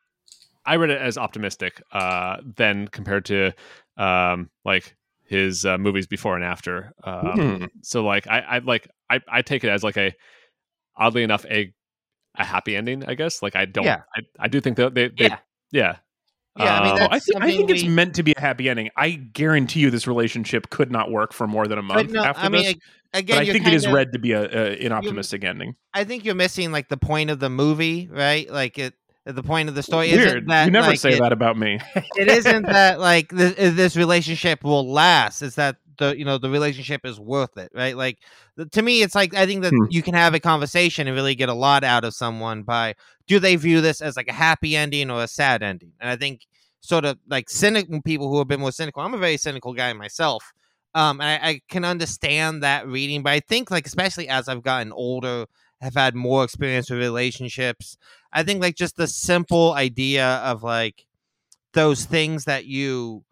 I read it as optimistic uh, than compared to, um, like, his uh, movies before and after. Um, mm. So like, I, I like, I, I take it as like a, oddly enough, a, a happy ending, I guess. Like I don't, yeah. I, I do think that they, they yeah. yeah. Yeah. Um, I mean, that's I, th- I think we... it's meant to be a happy ending. I guarantee you this relationship could not work for more than a month no, after I mean, this. Again, but I think it is of, read to be a, a an optimistic ending. I think you're missing like the point of the movie, right? Like it, the point of the story is that you never like, say it, that about me. It isn't that like th- this relationship will last. It's that the you know the relationship is worth it, right? Like th- to me, it's like I think that hmm. you can have a conversation and really get a lot out of someone by do they view this as like a happy ending or a sad ending? And I think sort of like cynical people who have been more cynical. I'm a very cynical guy myself. Um, and I, I can understand that reading, but I think like especially as I've gotten older. Have had more experience with relationships. I think like just the simple idea of like those things that you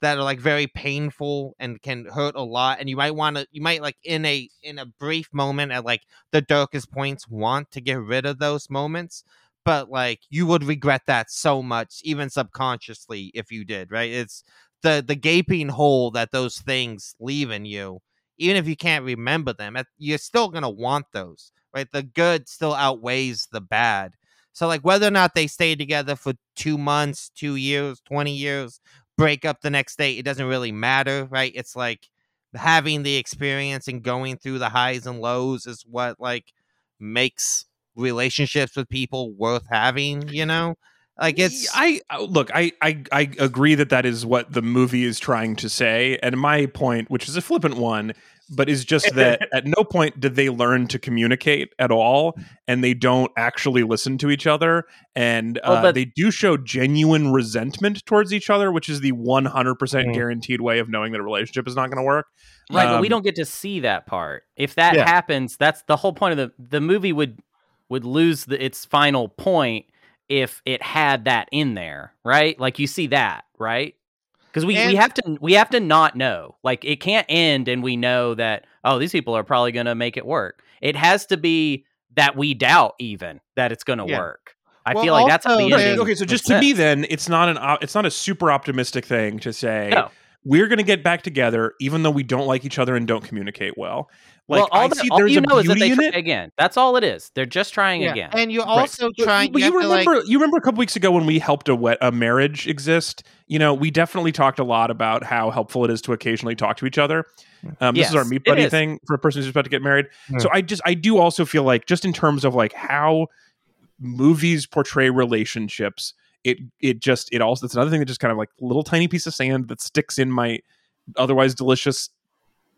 that are like very painful and can hurt a lot. And you might want to, you might like in a, in a brief moment at like the darkest points want to get rid of those moments, but like you would regret that so much, even subconsciously, if you did, right? It's the, the gaping hole that those things leave in you. Even if you can't remember them, you're still going to want those, right? The good still outweighs the bad. So like whether or not they stay together for two months, two years, twenty years, break up the next day, it doesn't really matter, right? It's like having the experience and going through the highs and lows is what like makes relationships with people worth having, you know? Like it's I look, I, I I agree that that is what the movie is trying to say. And my point, which is a flippant one, but is just that at no point did they learn to communicate at all. And they don't actually listen to each other. And uh, well, but- they do show genuine resentment towards each other, which is the one hundred percent mm-hmm. guaranteed way of knowing that a relationship is not going to work. Right. Um, but we don't get to see that part. If that yeah. happens, that's the whole point of the, the movie would would lose the, its final point. If it had that in there, right? Like you see that, right? Because we, we have to we have to not know. Like it can't end and we know that, oh, these people are probably going to make it work. It has to be that we doubt even that it's going to yeah. work. I well, feel like also, that's how the ending. Okay, so just to me then, it's not an op- it's not a super optimistic thing to say no. We're going to get back together even though we don't like each other and don't communicate well. Like, well, all, I the, see all you know is that they try again. That's all it is. They're just trying yeah. again. And you're also right. trying. But you, you remember, to like... you remember a couple weeks ago when we helped a, wet, a marriage exist. You know, we definitely talked a lot about how helpful it is to occasionally talk to each other. Um, yes, this is our meat buddy thing for a person who's about to get married. Mm. So I just, I do also feel like just in terms of like how movies portray relationships, it, it just, it also, it's another thing that just kind of like little tiny piece of sand that sticks in my otherwise delicious.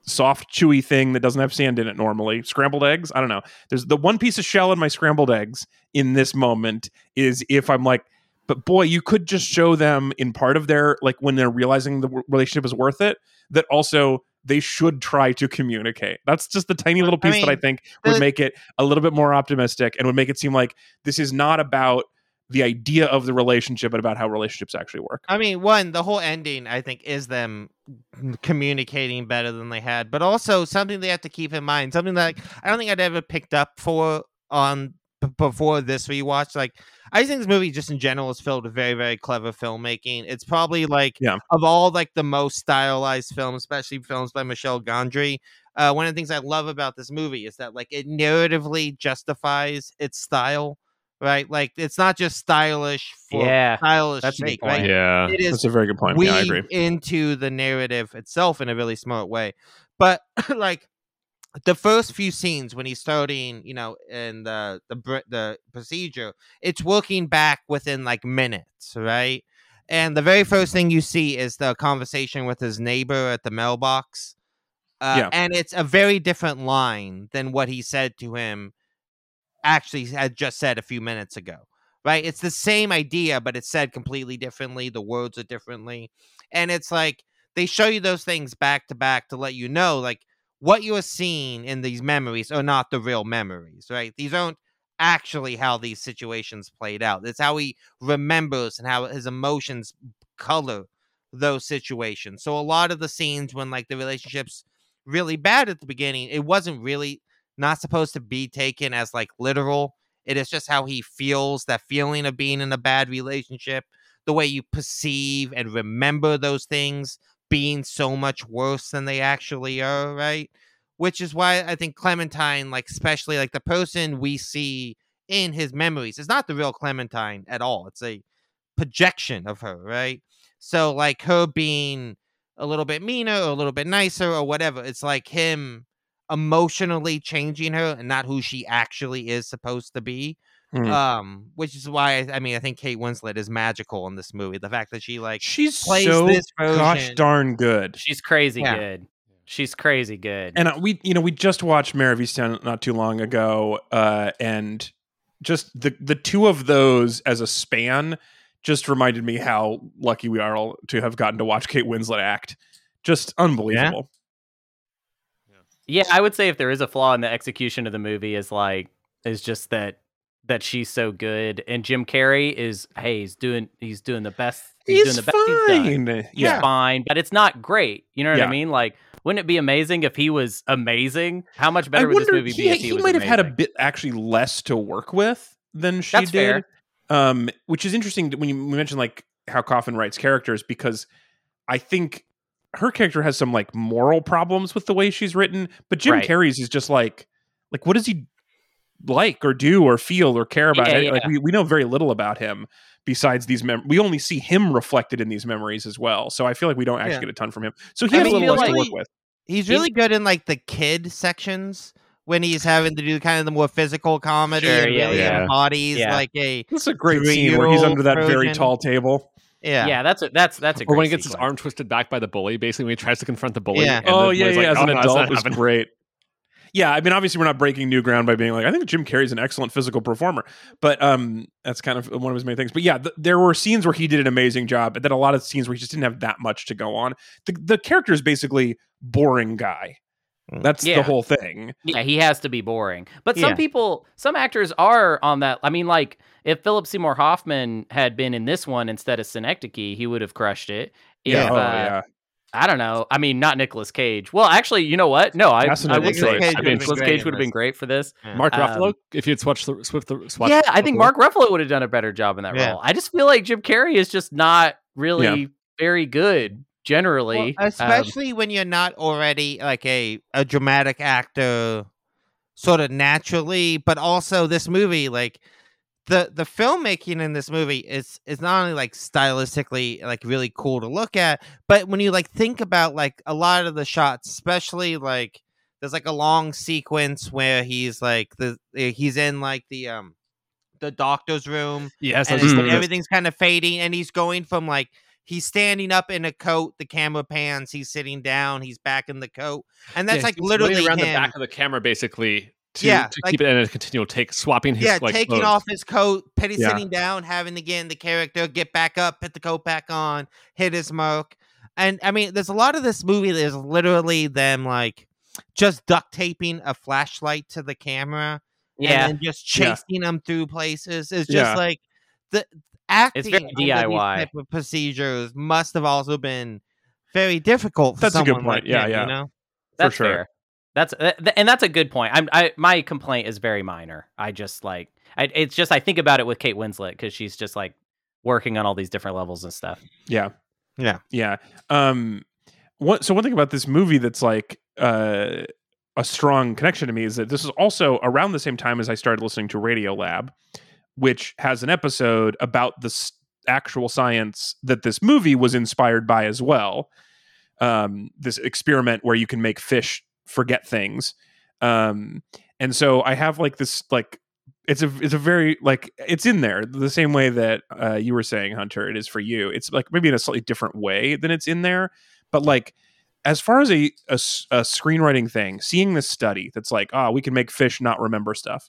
Soft, chewy thing that doesn't have sand in it normally. Scrambled eggs? I don't know. There's the one piece of shell in my scrambled eggs in this moment is if I'm like, but boy, you could just show them in part of their, like when they're realizing the w- relationship is worth it, that also they should try to communicate. That's just the tiny little piece I mean, that I think would make it a little bit more optimistic and would make it seem like this is not about the idea of the relationship and about how relationships actually work. I mean, one, the whole ending, I think, is them communicating better than they had, but also something they have to keep in mind, something that like, I don't think I'd ever picked up for on b- before this rewatch. Like, I think this movie just in general is filled with very, very clever filmmaking. It's probably like yeah. of all like the most stylized films, especially films by Michael Gondry. Uh, one of the things I love about this movie is that like it narratively justifies its style. Right, like it's not just stylish for yeah, stylish sake. Right? Yeah, it is that's a very good point. Yeah, I agree. Into the narrative itself in a really smart way, but like the first few scenes when he's starting, you know, in the the the procedure, it's working back within like minutes, right? And the very first thing you see is the conversation with his neighbor at the mailbox, uh, yeah. and it's a very different line than what he said to him. Actually had just said a few minutes ago, right? It's the same idea, but it's said completely differently. The words are differently. And it's like, they show you those things back to back to let you know, like what you are seeing in these memories are not the real memories, right? These aren't actually how these situations played out. It's how he remembers and how his emotions color those situations. So a lot of the scenes when like the relationship's really bad at the beginning, it wasn't really, not supposed to be taken as like literal. It is just how he feels, that feeling of being in a bad relationship, the way you perceive and remember those things being so much worse than they actually are, right? Which is why I think Clementine, like especially like the person we see in his memories, is not the real Clementine at all. It's a projection of her, right? So like her being a little bit meaner or a little bit nicer or whatever, it's like him emotionally changing her and not who she actually is supposed to be. Mm. Um, which is why I mean I think Kate Winslet is magical in this movie. The fact that she like she's plays so this version. Gosh darn good. She's crazy yeah. good. She's crazy good. And uh, we you know we just watched Mare of Easttown not too long ago, uh, and just the the two of those as a span just reminded me how lucky we are all to have gotten to watch Kate Winslet act. Just unbelievable. Yeah. Yeah, I would say if there is a flaw in the execution of the movie is like is just that that she's so good, and Jim Carrey is hey he's doing he's doing the best he's, he's doing the best fine. he's, he's yeah. fine, but it's not great. You know what yeah. I mean? Like, wouldn't it be amazing if he was amazing? How much better I would this movie he, be? If he he was might amazing? Have had a bit actually less to work with than she That's did, fair. Um, which is interesting when you mentioned like how Kaufman writes characters, because I think her character has some like moral problems with the way she's written, but Jim right. Carrey's is just like like what does he like or do or feel or care about? Yeah, yeah. Like we, we know very little about him besides these mem. We only see him reflected in these memories as well. So I feel like we don't actually yeah. get a ton from him. So he I has mean, a little less really, to work with. He's really he's, good in like the kid sections when he's having to do kind of the more physical comedy sure, and yeah, really yeah. embodies yeah. like a. That's a great scene where he's under that Trojan. very tall table. Yeah, yeah, that's a, that's that's a. Or great when he gets sequence. his arm twisted back by the bully, basically when he tries to confront the bully. Yeah. Oh the yeah, yeah. Like, as oh, an no, adult, it was happened. great. Yeah, I mean, obviously, we're not breaking new ground by being like, I think Jim Carrey's an excellent physical performer, but um, that's kind of one of his main things. But yeah, th- there were scenes where he did an amazing job, and then a lot of scenes where he just didn't have that much to go on. The the character is basically boring guy. That's yeah. the whole thing. Yeah, he has to be boring. But some yeah. people, some actors are on that. I mean, like if Philip Seymour Hoffman had been in this one instead of Synecdoche, he would have crushed it. If, yeah. Oh, uh, yeah. I don't know. I mean, not Nicolas Cage. Well, actually, you know what? No, I, I would say Cage I mean, Nicolas Cage would have been great for this. Yeah. Mark Ruffalo, um, if you had swatched the Swift, the, swatched yeah, I think Mark Ruffalo would have done a better job in that yeah. role. I just feel like Jim Carrey is just not really yeah. very good generally, well, especially um, when you're not already like a a dramatic actor, sort of naturally. But also, this movie, like the the filmmaking in this movie is is not only like stylistically like really cool to look at, but when you like think about like a lot of the shots, especially like there's like a long sequence where he's like the he's in like the um the doctor's room, yes, and mm-hmm. everything's kind of fading, and he's going from like. He's standing up in a coat. The camera pans. He's sitting down. He's back in the coat, and that's yeah, like literally around him. the back of the camera, basically. To, yeah, to like, keep it in a continual take, swapping his yeah, like, taking clothes. off his coat, Petty yeah. sitting down, having again the character get back up, put the coat back on, hit his mark, and I mean, there's a lot of this movie that is literally them like just duct taping a flashlight to the camera, yeah, and then just chasing yeah. them through places. It's just yeah. like the. Acting it's very D I Y type of procedures must have also been very difficult. For that's a good point. Like yeah, him, yeah, you know? That's for sure. Fair. That's th- and that's a good point. I'm, I my complaint is very minor. I just like I, it's just I think about it with Kate Winslet because she's just like working on all these different levels and stuff. Yeah, yeah, yeah. Um, what so one thing about this movie that's like uh a strong connection to me is that this is also around the same time as I started listening to Radiolab, which has an episode about the s- actual science that this movie was inspired by as well. Um, this experiment where you can make fish forget things. Um, and so I have like this, like, it's a, it's a very like, it's in there the same way that uh, you were saying, Hunter, it is for you. It's like maybe in a slightly different way than it's in there, but like, as far as a, a, a screenwriting thing, seeing this study that's like, ah, oh, we can make fish not remember stuff.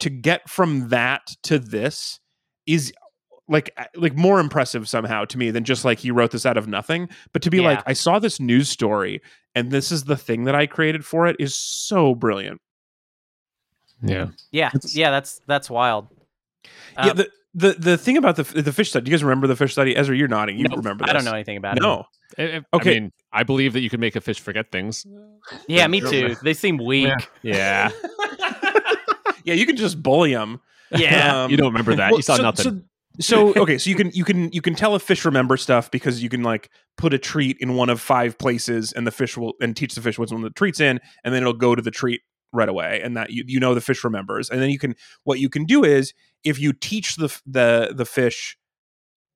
To get from that to this is like like more impressive somehow to me than just like he wrote this out of nothing. But to be yeah. like, I saw this news story and this is the thing that I created for it is so brilliant. Yeah. Yeah. It's, yeah. That's, that's wild. Um, yeah. The, the, the thing about the the fish study, do you guys remember the fish study? Ezra, you're nodding. You no, remember this. I don't know anything about no. it. No. It, it, okay. I mean, I believe that you can make a fish forget things. Yeah, me too. They seem weak. Yeah. yeah. Yeah, you can just bully them. Yeah, um, you don't remember that. Well, you saw so, nothing. So, so okay, so you can you can you can tell a fish remember stuff because you can like put a treat in one of five places, and the fish will and teach the fish what's one of the treats in, and then it'll go to the treat right away, and that you you know the fish remembers. And then you can what you can do is if you teach the the the fish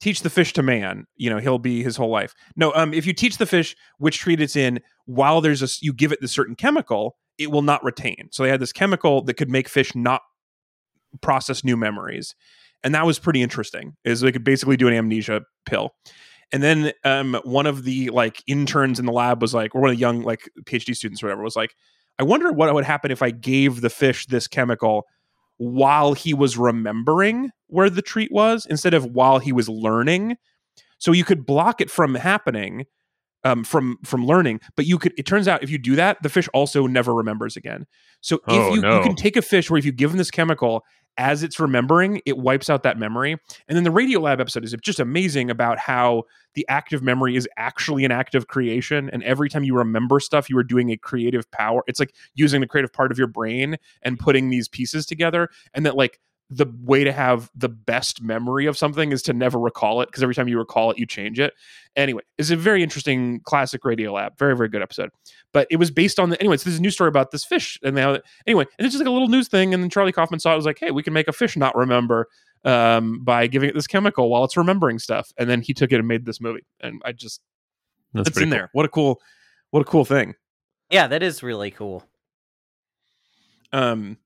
teach the fish to man, you know he'll be his whole life. No, um, if you teach the fish which treat it's in while there's a you give it this certain chemical. It will not retain. So they had this chemical that could make fish not process new memories. And that was pretty interesting is they could basically do an amnesia pill. And then um, one of the like interns in the lab was like, or one of the young like PhD students or whatever was like, I wonder what would happen if I gave the fish this chemical while he was remembering where the treat was instead of while he was learning. So you could block it from happening Um, from from learning, but you could. It turns out if you do that, the fish also never remembers again. So if oh, you, no. you can take a fish where if you give them this chemical as it's remembering, it wipes out that memory. And then the Radiolab episode is just amazing about how the active memory is actually an act of creation. And every time you remember stuff, you are doing a creative power. It's like using the creative part of your brain and putting these pieces together. And that, like, the way to have the best memory of something is to never recall it, because every time you recall it, you change it. Anyway, it's a very interesting classic Radiolab. Very, very good episode. But it was based on the... Anyway, so there's a news story about this fish. And now, anyway, and it's just like a little news thing. And then Charlie Kaufman saw it, was like, hey, we can make a fish not remember um, by giving it this chemical while it's remembering stuff. And then he took it and made this movie. And I just... That's it's in cool. there. What a cool... What a cool thing. Yeah, that is really cool. Um...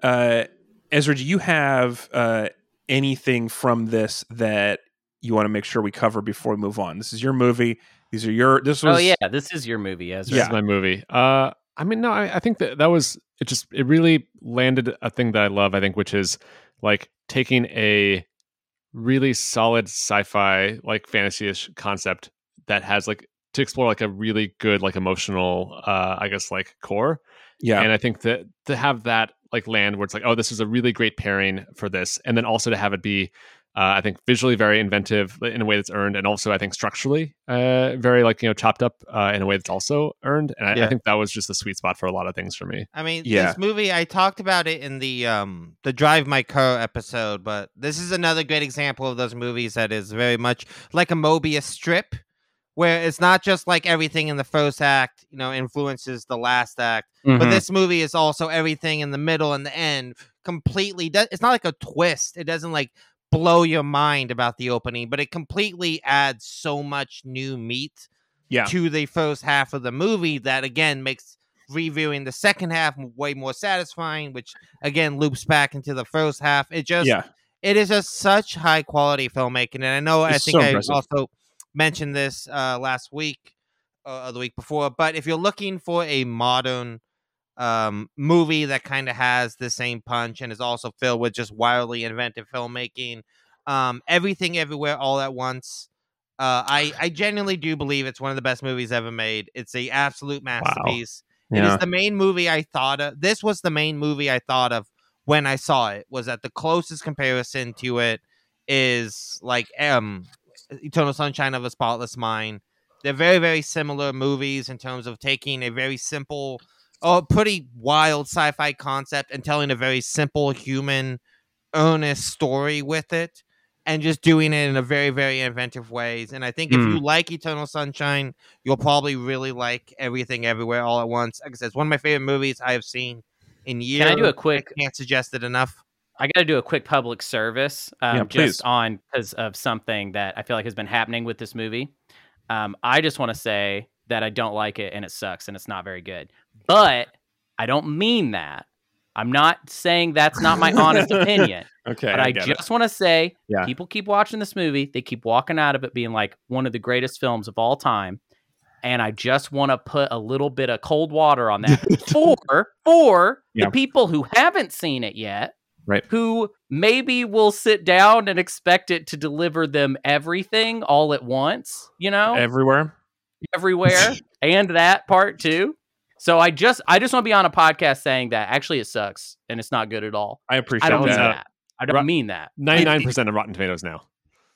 Uh... Ezra, do you have uh, anything from this that you want to make sure we cover before we move on? This is your movie. These are your... This was... Oh, yeah. This is your movie, Ezra. Yeah. This is my movie. Uh, I mean, no, I, I think that that was... It just... It really landed a thing that I love, I think, which is like taking a really solid sci-fi, like fantasy-ish concept that has like... to explore like a really good, like emotional, uh, I guess, like core. Yeah. And I think that to have that... like land where it's like, oh, this is a really great pairing for this. And then also to have it be, uh, I think visually very inventive in a way that's earned. And also I think structurally uh, very like, you know, chopped up uh, in a way that's also earned. And I, yeah. I think that was just the sweet spot for a lot of things for me. I mean, yeah. This movie, I talked about it in the, um, the Drive My Car episode, but this is another great example of those movies that is very much like a Mobius strip, where it's not just like everything in the first act, you know, influences the last act. Mm-hmm. But this movie is also everything in the middle and the end completely. Do- it's not like a twist. It doesn't like blow your mind about the opening, but it completely adds so much new meat yeah. to the first half of the movie that, again, makes reviewing the second half way more satisfying, which, again, loops back into the first half. It just, yeah. it is just such high quality filmmaking. And I know, it's I think so I impressive. also... mentioned this uh, last week uh, or the week before, but if you're looking for a modern um, movie that kind of has the same punch and is also filled with just wildly inventive filmmaking, um, Everything Everywhere All at Once, uh, I, I genuinely do believe it's one of the best movies ever made. It's an absolute masterpiece. Wow. Yeah. It is the main movie I thought of. This was the main movie I thought of when I saw it, was that the closest comparison to it is like M. Eternal Sunshine of a Spotless Mind. They're very, very similar movies in terms of taking a very simple, oh, pretty wild sci-fi concept and telling a very simple, human, earnest story with it, and just doing it in a very, very inventive ways. And I think mm. if you like Eternal Sunshine, you'll probably really like Everything Everywhere All at Once. Like I said, it's one of my favorite movies I have seen in years. Can I do a quick... I can't suggest it enough. I got to do a quick public service um, yeah, just on because of something that I feel like has been happening with this movie. Um, I just want to say that I don't like it and it sucks and it's not very good, but I don't mean that. I'm not saying that's not my honest opinion. Okay, but I, I just want to say yeah. people keep watching this movie. They keep walking out of it being like one of the greatest films of all time. And I just want to put a little bit of cold water on that for, for yeah. the people who haven't seen it yet. Right. Who maybe will sit down and expect it to deliver them everything all at once, you know? Everywhere. Everywhere. And that part too. So I just I just want to be on a podcast saying that actually it sucks and it's not good at all. I appreciate I don't that. that. I don't Rot- mean that. ninety-nine percent of Rotten Tomatoes now.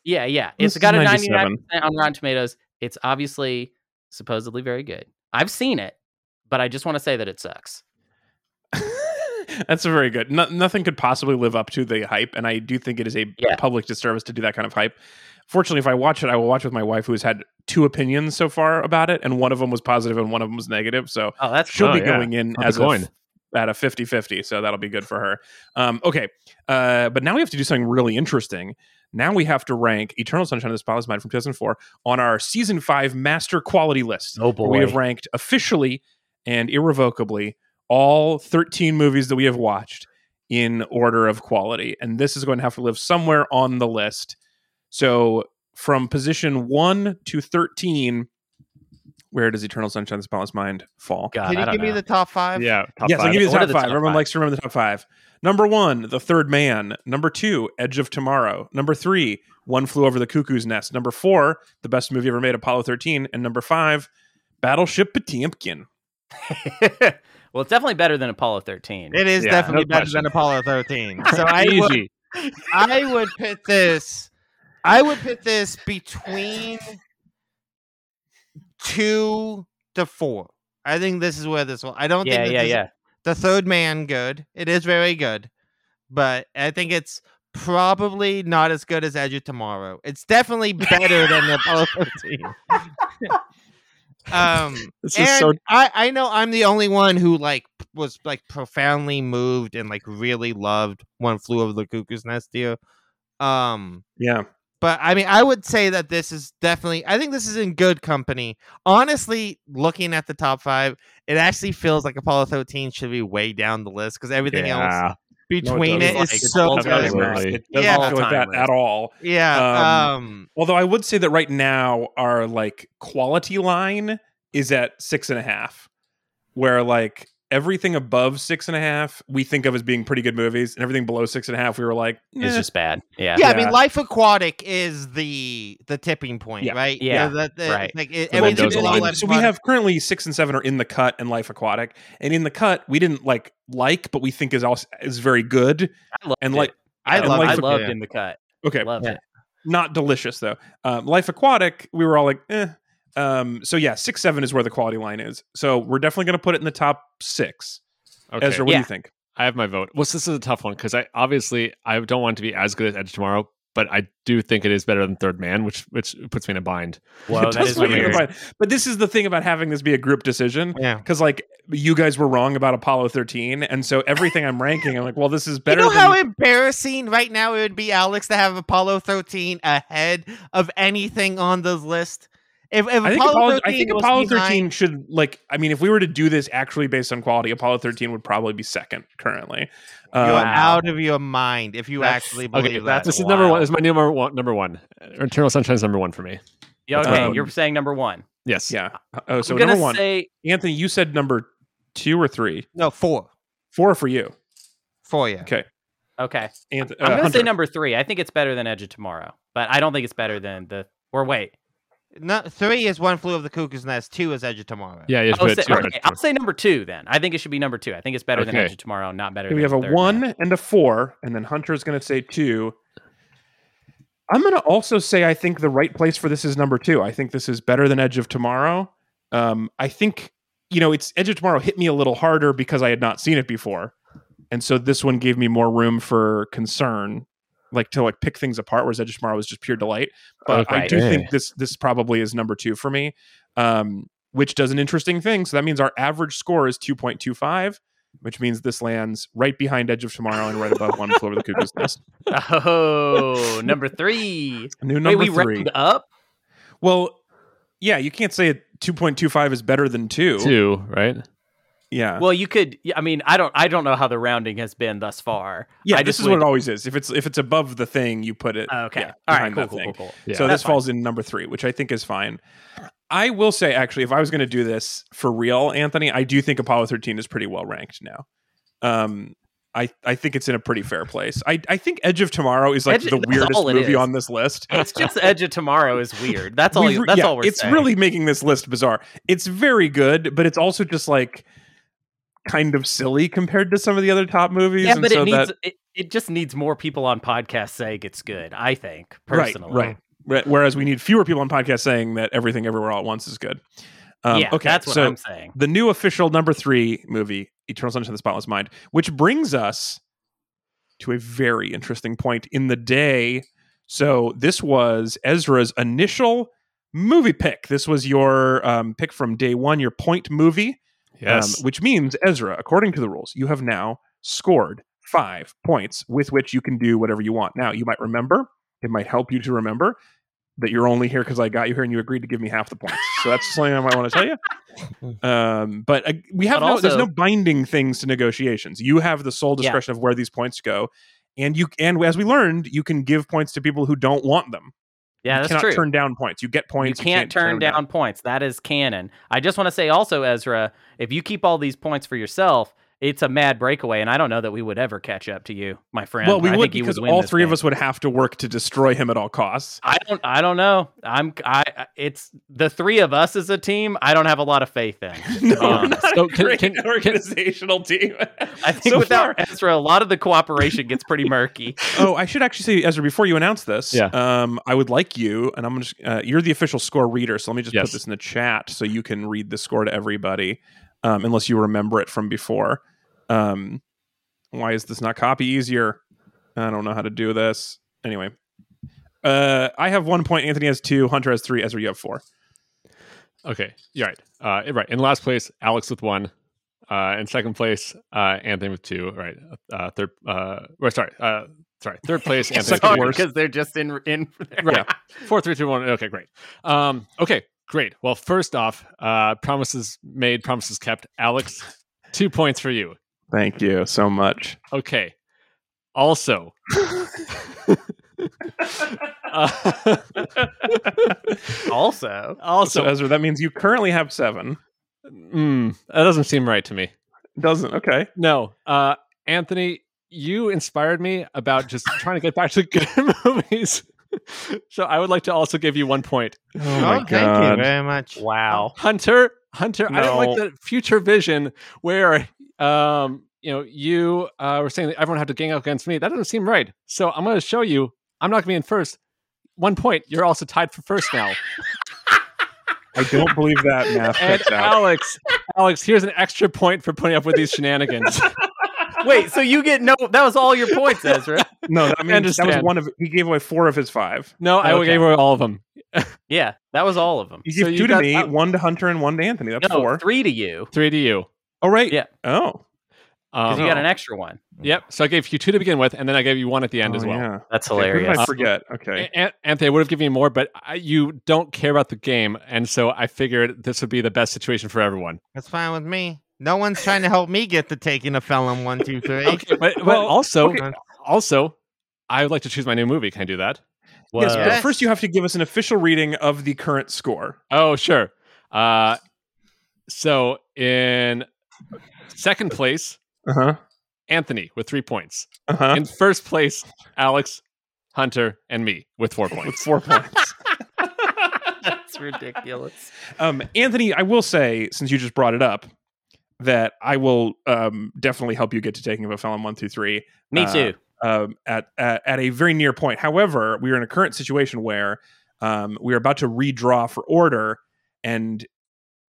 Yeah, yeah. It's this got a ninety-nine percent on Rotten Tomatoes. It's obviously supposedly very good. I've seen it, but I just want to say that it sucks. That's very good. No, nothing could possibly live up to the hype, and I do think it is a yeah. public disservice to do that kind of hype. Fortunately, if I watch it, I will watch with my wife, who has had two opinions so far about it, and one of them was positive and one of them was negative, so oh, that's she'll oh, be yeah. going in I'll as a f- at a fifty-fifty, so that'll be good for her. Um, okay, uh, but now we have to do something really interesting. Now we have to rank Eternal Sunshine of the Spotless Mind from two thousand four on our Season five Master Quality List. Oh, boy. We have ranked officially and irrevocably all thirteen movies that we have watched in order of quality. And this is going to have to live somewhere on the list. So from position one to thirteen, where does Eternal Sunshine of the Spotless Mind fall? God, Can you give know. me the top five? Yeah, top yes, five. I'll give you the top, the top five. Everyone five? likes to remember the top five. Number one, The Third Man. Number two, Edge of Tomorrow. Number three, One Flew Over the Cuckoo's Nest. Number four, the best movie ever made, Apollo thirteen. And number five, Battleship Potemkin. Well, it's definitely better than Apollo thirteen. It is yeah, definitely no better question. than Apollo thirteen. So I would, I would put this, I would put this between two to four. I think this is where this will. I don't yeah, think yeah, this yeah. Is The Third Man good. It is very good, but I think it's probably not as good as Edge of Tomorrow. It's definitely better than the Apollo thirteen. Um, this is so... I, I know I'm the only one who like was like profoundly moved and like really loved One Flew Over the Cuckoo's Nest here. Um, yeah, but I mean, I would say that this is definitely, I think this is in good company. Honestly, looking at the top five, it actually feels like Apollo thirteen should be way down the list because everything yeah. else between no, it, it is like, so good. It doesn't yeah. feel like that at all. Yeah. Um, um, although I would say that right now our like quality line is at six and a half, where like everything above six and a half we think of as being pretty good movies, and everything below six and a half we were like, eh. It's just bad. Yeah. yeah. Yeah. I mean, Life Aquatic is the the tipping point, yeah. right? Yeah. yeah. yeah. Right. Like it, everything below Life So Aquatic. We have currently six and seven are In the Cut and Life Aquatic, and In the Cut we didn't like. Like, but we think is also is very good. I loved and like, it. I loved, I loved In the Cut. Okay, loved yeah. it. Not delicious though. Um, Life Aquatic, we were all like, eh. Um, so yeah, six seven is where the quality line is. So we're definitely going to put it in the top six. Okay. Ezra, what yeah. do you think? I have my vote. Well, so this is a tough one because I obviously I don't want it to be as good as Edge Tomorrow, but I do think it is better than Third Man, which which puts me in a bind. Well, that is weird. Bind. But this is the thing about having this be a group decision, because yeah. like you guys were wrong about Apollo thirteen, and so everything I'm ranking, I'm like, well, this is better. You know than- how embarrassing right now it would be, Alex, to have Apollo thirteen ahead of anything on this list. If, if I, think Apollo, thirteen I think Apollo behind... thirteen should like. I mean, if we were to do this actually based on quality, Apollo thirteen would probably be second currently. You're um, out of your mind if you actually believe okay, that. That's, this is wow. number one. This is my number one. Number one. Eternal Sunshine is number one for me. Yeah. Okay. Um, you're saying number one. Yes. Yeah. Oh, so number one. Say... Anthony, you said number two or three? No, four. Four for you. Four. Yeah. Okay. Okay. Anth- uh, I'm going to say number three. I think it's better than Edge of Tomorrow, but I don't think it's better than the. Or wait. No, three is One Flew Over the Cuckoo's Nest. Two is Edge of Tomorrow. Yeah, you I'll, say, two, okay, I'll say number two then. I think it should be number two. I think it's better okay. than Edge of Tomorrow, not better. So we than have a one man. and a four, and then Hunter's going to say two. I'm going to also say I think the right place for this is number two. I think this is better than Edge of Tomorrow. Um, I think you know it's Edge of Tomorrow hit me a little harder because I had not seen it before, and so this one gave me more room for concern. Like to like pick things apart, whereas Edge of Tomorrow was just pure delight. But okay. I do yeah. think this this probably is number two for me, um, which does an interesting thing. So that means our average score is two point two five, which means this lands right behind Edge of Tomorrow and right above One Flew Over the Cuckoo's Nest. Oh, number three. New number Wait, we three. Round up? Well, yeah, you can't say two point two five is better than two. Two, right? Yeah. Well, you could. I mean, I don't. I don't know how the rounding has been thus far. Yeah, I this is would... what it always is. If it's if it's above the thing, you put it. Okay. Yeah, all right. Cool. Cool, cool. Cool. Yeah. So That's this fine. falls in number three, which I think is fine. I will say, actually, if I was going to do this for real, Anthony, I do think Apollo thirteen is pretty well ranked now. Um, I I think it's in a pretty fair place. I I think Edge of Tomorrow is like Edge, the weirdest movie is. on this list. It's just Edge of Tomorrow is weird. That's all. That's yeah, all we're it's saying. It's really making this list bizarre. It's very good, but it's also just like. Kind of silly compared to some of the other top movies. Yeah, but and so it needs that... it, it just needs more people on podcasts saying it's good, I think, personally. Right, right. Whereas we need fewer people on podcasts saying that Everything Everywhere All at Once is good. Um, yeah, okay, that's what so I'm saying. The new official number three movie, Eternal Sunshine of the Spotless Mind, which brings us to a very interesting point in the day. So this was Ezra's initial movie pick. This was your um, pick from day one, your point movie. Yes. Um, which means, Ezra, according to the rules, you have now scored five points with which you can do whatever you want. Now, you might remember, it might help you to remember that you're only here because I got you here and you agreed to give me half the points. So that's something I might want to tell you. Um, but uh, we have but no, also, there's no binding things to negotiations. You have the sole discretion yeah. of where these points go. And you, and as we learned, you can give points to people who don't want them. Yeah, you that's true. You cannot turn down points. You get points. You can't, you can't turn, turn down, down points. That is canon. I just want to say also, Ezra, if you keep all these points for yourself, it's a mad breakaway, and I don't know that we would ever catch up to you, my friend. Well, we I would think because would all three game. of us would have to work to destroy him at all costs. I don't. I don't know. I'm. I. It's the three of us as a team. I don't have a lot of faith in. no, um, not so a great can, can, organizational can, team. I think so without far. Ezra, a lot of the cooperation gets pretty murky. Oh, I should actually say, Ezra, before you announce this, yeah. um, I would like you, and I'm just. Uh, you're the official score reader, so let me just yes. put this in the chat so you can read the score to everybody. Um, unless you remember it from before. Um, why is this not copy easier? I don't know how to do this. Anyway, uh, I have one point. Anthony has two. Hunter has three. Ezra, you have four. Okay, you're right. Uh, right. In last place, Alex with one. Uh, in second place, uh, Anthony with two. Right. Uh, third. Uh, well, sorry. Uh, sorry. Third place. Anthony sorry, because they're just in in. Right. Yeah. Four, three, two, one. Okay, great. Um, okay. Great. Well, first off, uh, promises made, promises kept. Alex, two points for you. Thank you so much. Okay. Also, uh, also, also, so Ezra, that means you currently have seven. Mm, that doesn't seem right to me. Doesn't. Okay. No. Uh, Anthony, you inspired me about just trying to get back to good movies. So I would like to also give you one point. Oh, my oh God. Thank you very much. Wow. Hunter, Hunter, no. I don't like the future vision where um, you know, you uh, were saying that everyone had to gang up against me. That doesn't seem right. So I'm going to show you. I'm not going to be in first. One point. You're also tied for first now. I don't believe that math. And Alex, out. Alex, here's an extra point for putting up with these shenanigans. Wait, so you get no... That was all your points, Ezra. No, that means that was one of... He gave away four of his five. No, I okay. gave away all of them. Yeah, that was all of them. You so gave two you to me, out. one to Hunter, and one to Anthony. That's no, four. three to you. Three to you. Oh, right. Yeah. Oh. Because um, you got an extra one. Yep. So I gave you two to begin with, and then I gave you one at the end oh, as well. Yeah. That's hilarious. Okay, I forget. Okay. Uh, Anthony, I would have given you more, but I, you don't care about the game, and so I figured this would be the best situation for everyone. That's fine with me. No one's trying to help me get the taking a felon one, two, three. Okay, but, but well, also, okay. also, I would like to choose my new movie. Can I do that? Well, yes, but first you have to give us an official reading of the current score. Oh, sure. Uh, so in second place, uh-huh. Anthony with three points. Uh-huh. In first place, Alex, Hunter, and me with four points. With four points. That's ridiculous. Um, Anthony, I will say, since you just brought it up, that I will um, definitely help you get to taking of a felon one through three. Me uh, too. Um, at, at at a very near point. However, we are in a current situation where um, we are about to redraw for order, and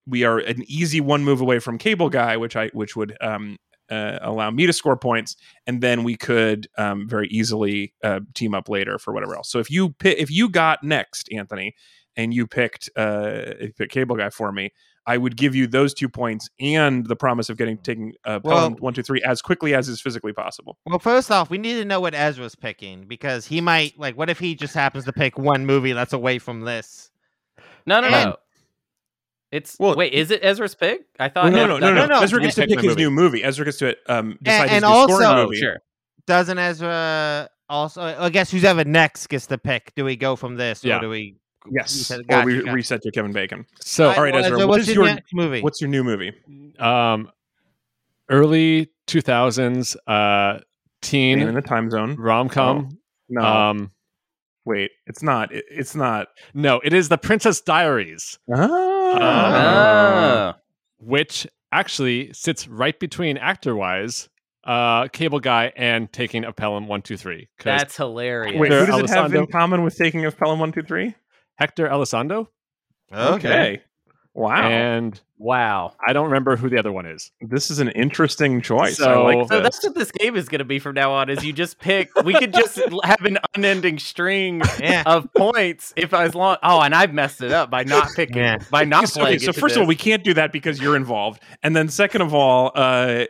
we are an easy one move away from Cable Guy, which I which would um, uh, allow me to score points, and then we could um, very easily uh, team up later for whatever else. So if you pi- if you got next, Anthony, and you picked uh, if you picked Cable Guy for me, I would give you those two points and the promise of getting taking uh, well, one, two, three as quickly as is physically possible. Well, first off, we need to know what Ezra's picking, because he might like. What if he just happens to pick one movie that's away from this? No, no, and, no. It's well, wait. Is it Ezra's pick? I thought. No, no, no, no. no, no, no. Ezra gets to pick his movie. new movie. Ezra gets to um, decide and, his and new also, scoring movie. Sure. Doesn't Ezra also? I guess who's ever next gets to pick. Do we go from this yeah. or do we? Yes, reset, gotcha, or we gotcha. reset to Kevin Bacon. So, all right, Ezra, well, what's what your, your movie? What's your new movie? Um, early two thousands, uh, teen Man in the time zone rom com. Oh, no, um, wait, it's not. It, it's not. No, it is The Princess Diaries, oh. uh, oh. which actually sits right between actor wise. Uh, Cable Guy and Taking of Pelham one two three. That's hilarious. Wait, who does it have in common with Taking of Pelham one two three? Hector Elizondo. Okay. okay. Wow. And wow, I don't remember who the other one is. This is an interesting choice. So, I like so that's what this game is going to be from now on. Is you just pick? We could just have an unending string yeah. of points if I was long. Oh, and I've messed it up by not picking yeah. by not okay, playing. So, so first this. of all, we can't do that because you're involved, and then second of all, uh,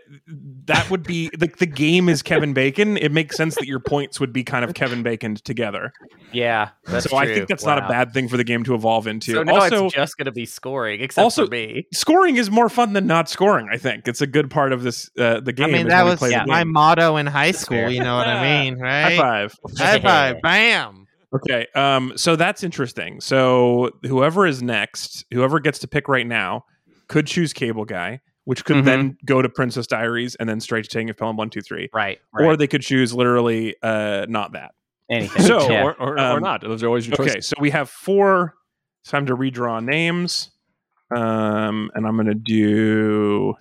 that would be like the, the game is Kevin Bacon. It makes sense that your points would be kind of Kevin Baconed together. Yeah, that's so true. I think that's wow. not a bad thing for the game to evolve into. So now also, it's just going to be scoring, except also, for me. Scoring is more fun than not scoring, I think. It's a good part of this uh, the game. I mean, that was yeah, my motto in high school, you know what I mean, right? High five. High five. Bam. Okay, um, so that's interesting. So whoever is next, whoever gets to pick right now, could choose Cable Guy, which could mm-hmm. then go to Princess Diaries and then straight to Taking of Pelham one two three. Right, right. Or they could choose literally uh, not that. Anything. So, yeah. or, or, um, or not. Those are always your choices. Okay, so we have four. It's time to redraw names. Um, and I'm going to do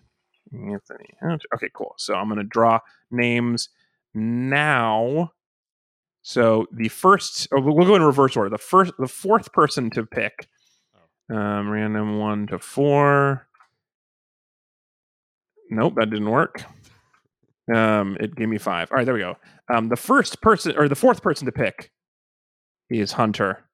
Anthony. Okay, cool. So I'm going to draw names now. So the first, oh, we'll go in reverse order. The first, the fourth person to pick, um, random one to four. Nope, that didn't work. Um, it gave me five. All right, there we go. Um, the first person or the fourth person to pick is Hunter.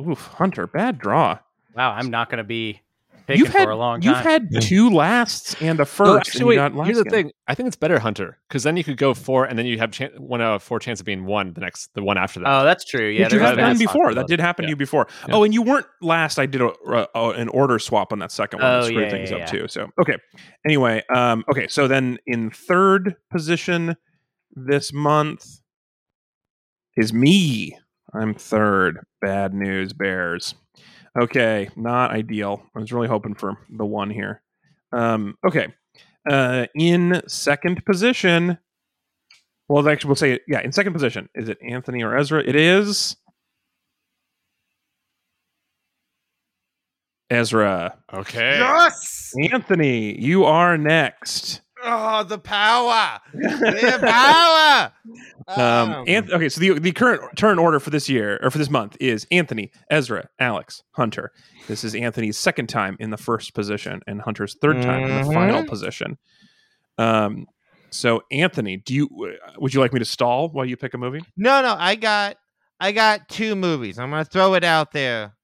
Oof, Hunter, bad draw. Wow, I'm not going to be picking you've had, for a long time. You've had two lasts and a first. No, actually, and wait, here's again. the thing. I think it's better Hunter, because then you could go four, and then you have chan- one out of four chance of being one the next, the one after that. Oh, that's true. Yeah, you had done before. That did happen yeah. to you before. Yeah. Oh, and you weren't last. I did a, a, a, an order swap on that second one. Oh, to screw yeah, things yeah, up yeah. too. So okay. Anyway, um, okay. So then in third position this month is me. I'm third. Bad news, Bears. Okay, not ideal. I was really hoping for the one here. Um, okay, uh, in second position. Well, actually, we'll say yeah. In second position, is it Anthony or Ezra? It is Ezra. Okay. Yes, Anthony, you are next. Oh, the power! The power! Um, um, Anth- okay, so the the current turn order for this year or for this month is Anthony, Ezra, Alex, Hunter. This is Anthony's second time in the first position, and Hunter's third time mm-hmm. in the final position. Um, so Anthony, do you would you like me to stall while you pick a movie? No, no, I got I got two movies. I'm gonna throw it out there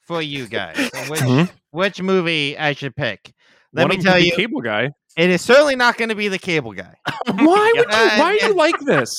for you guys. So which, mm-hmm. which movie I should pick? Let One me of tell you, Cable Guy. It is certainly not going to be the Cable Guy. Why would you? Why are you like this?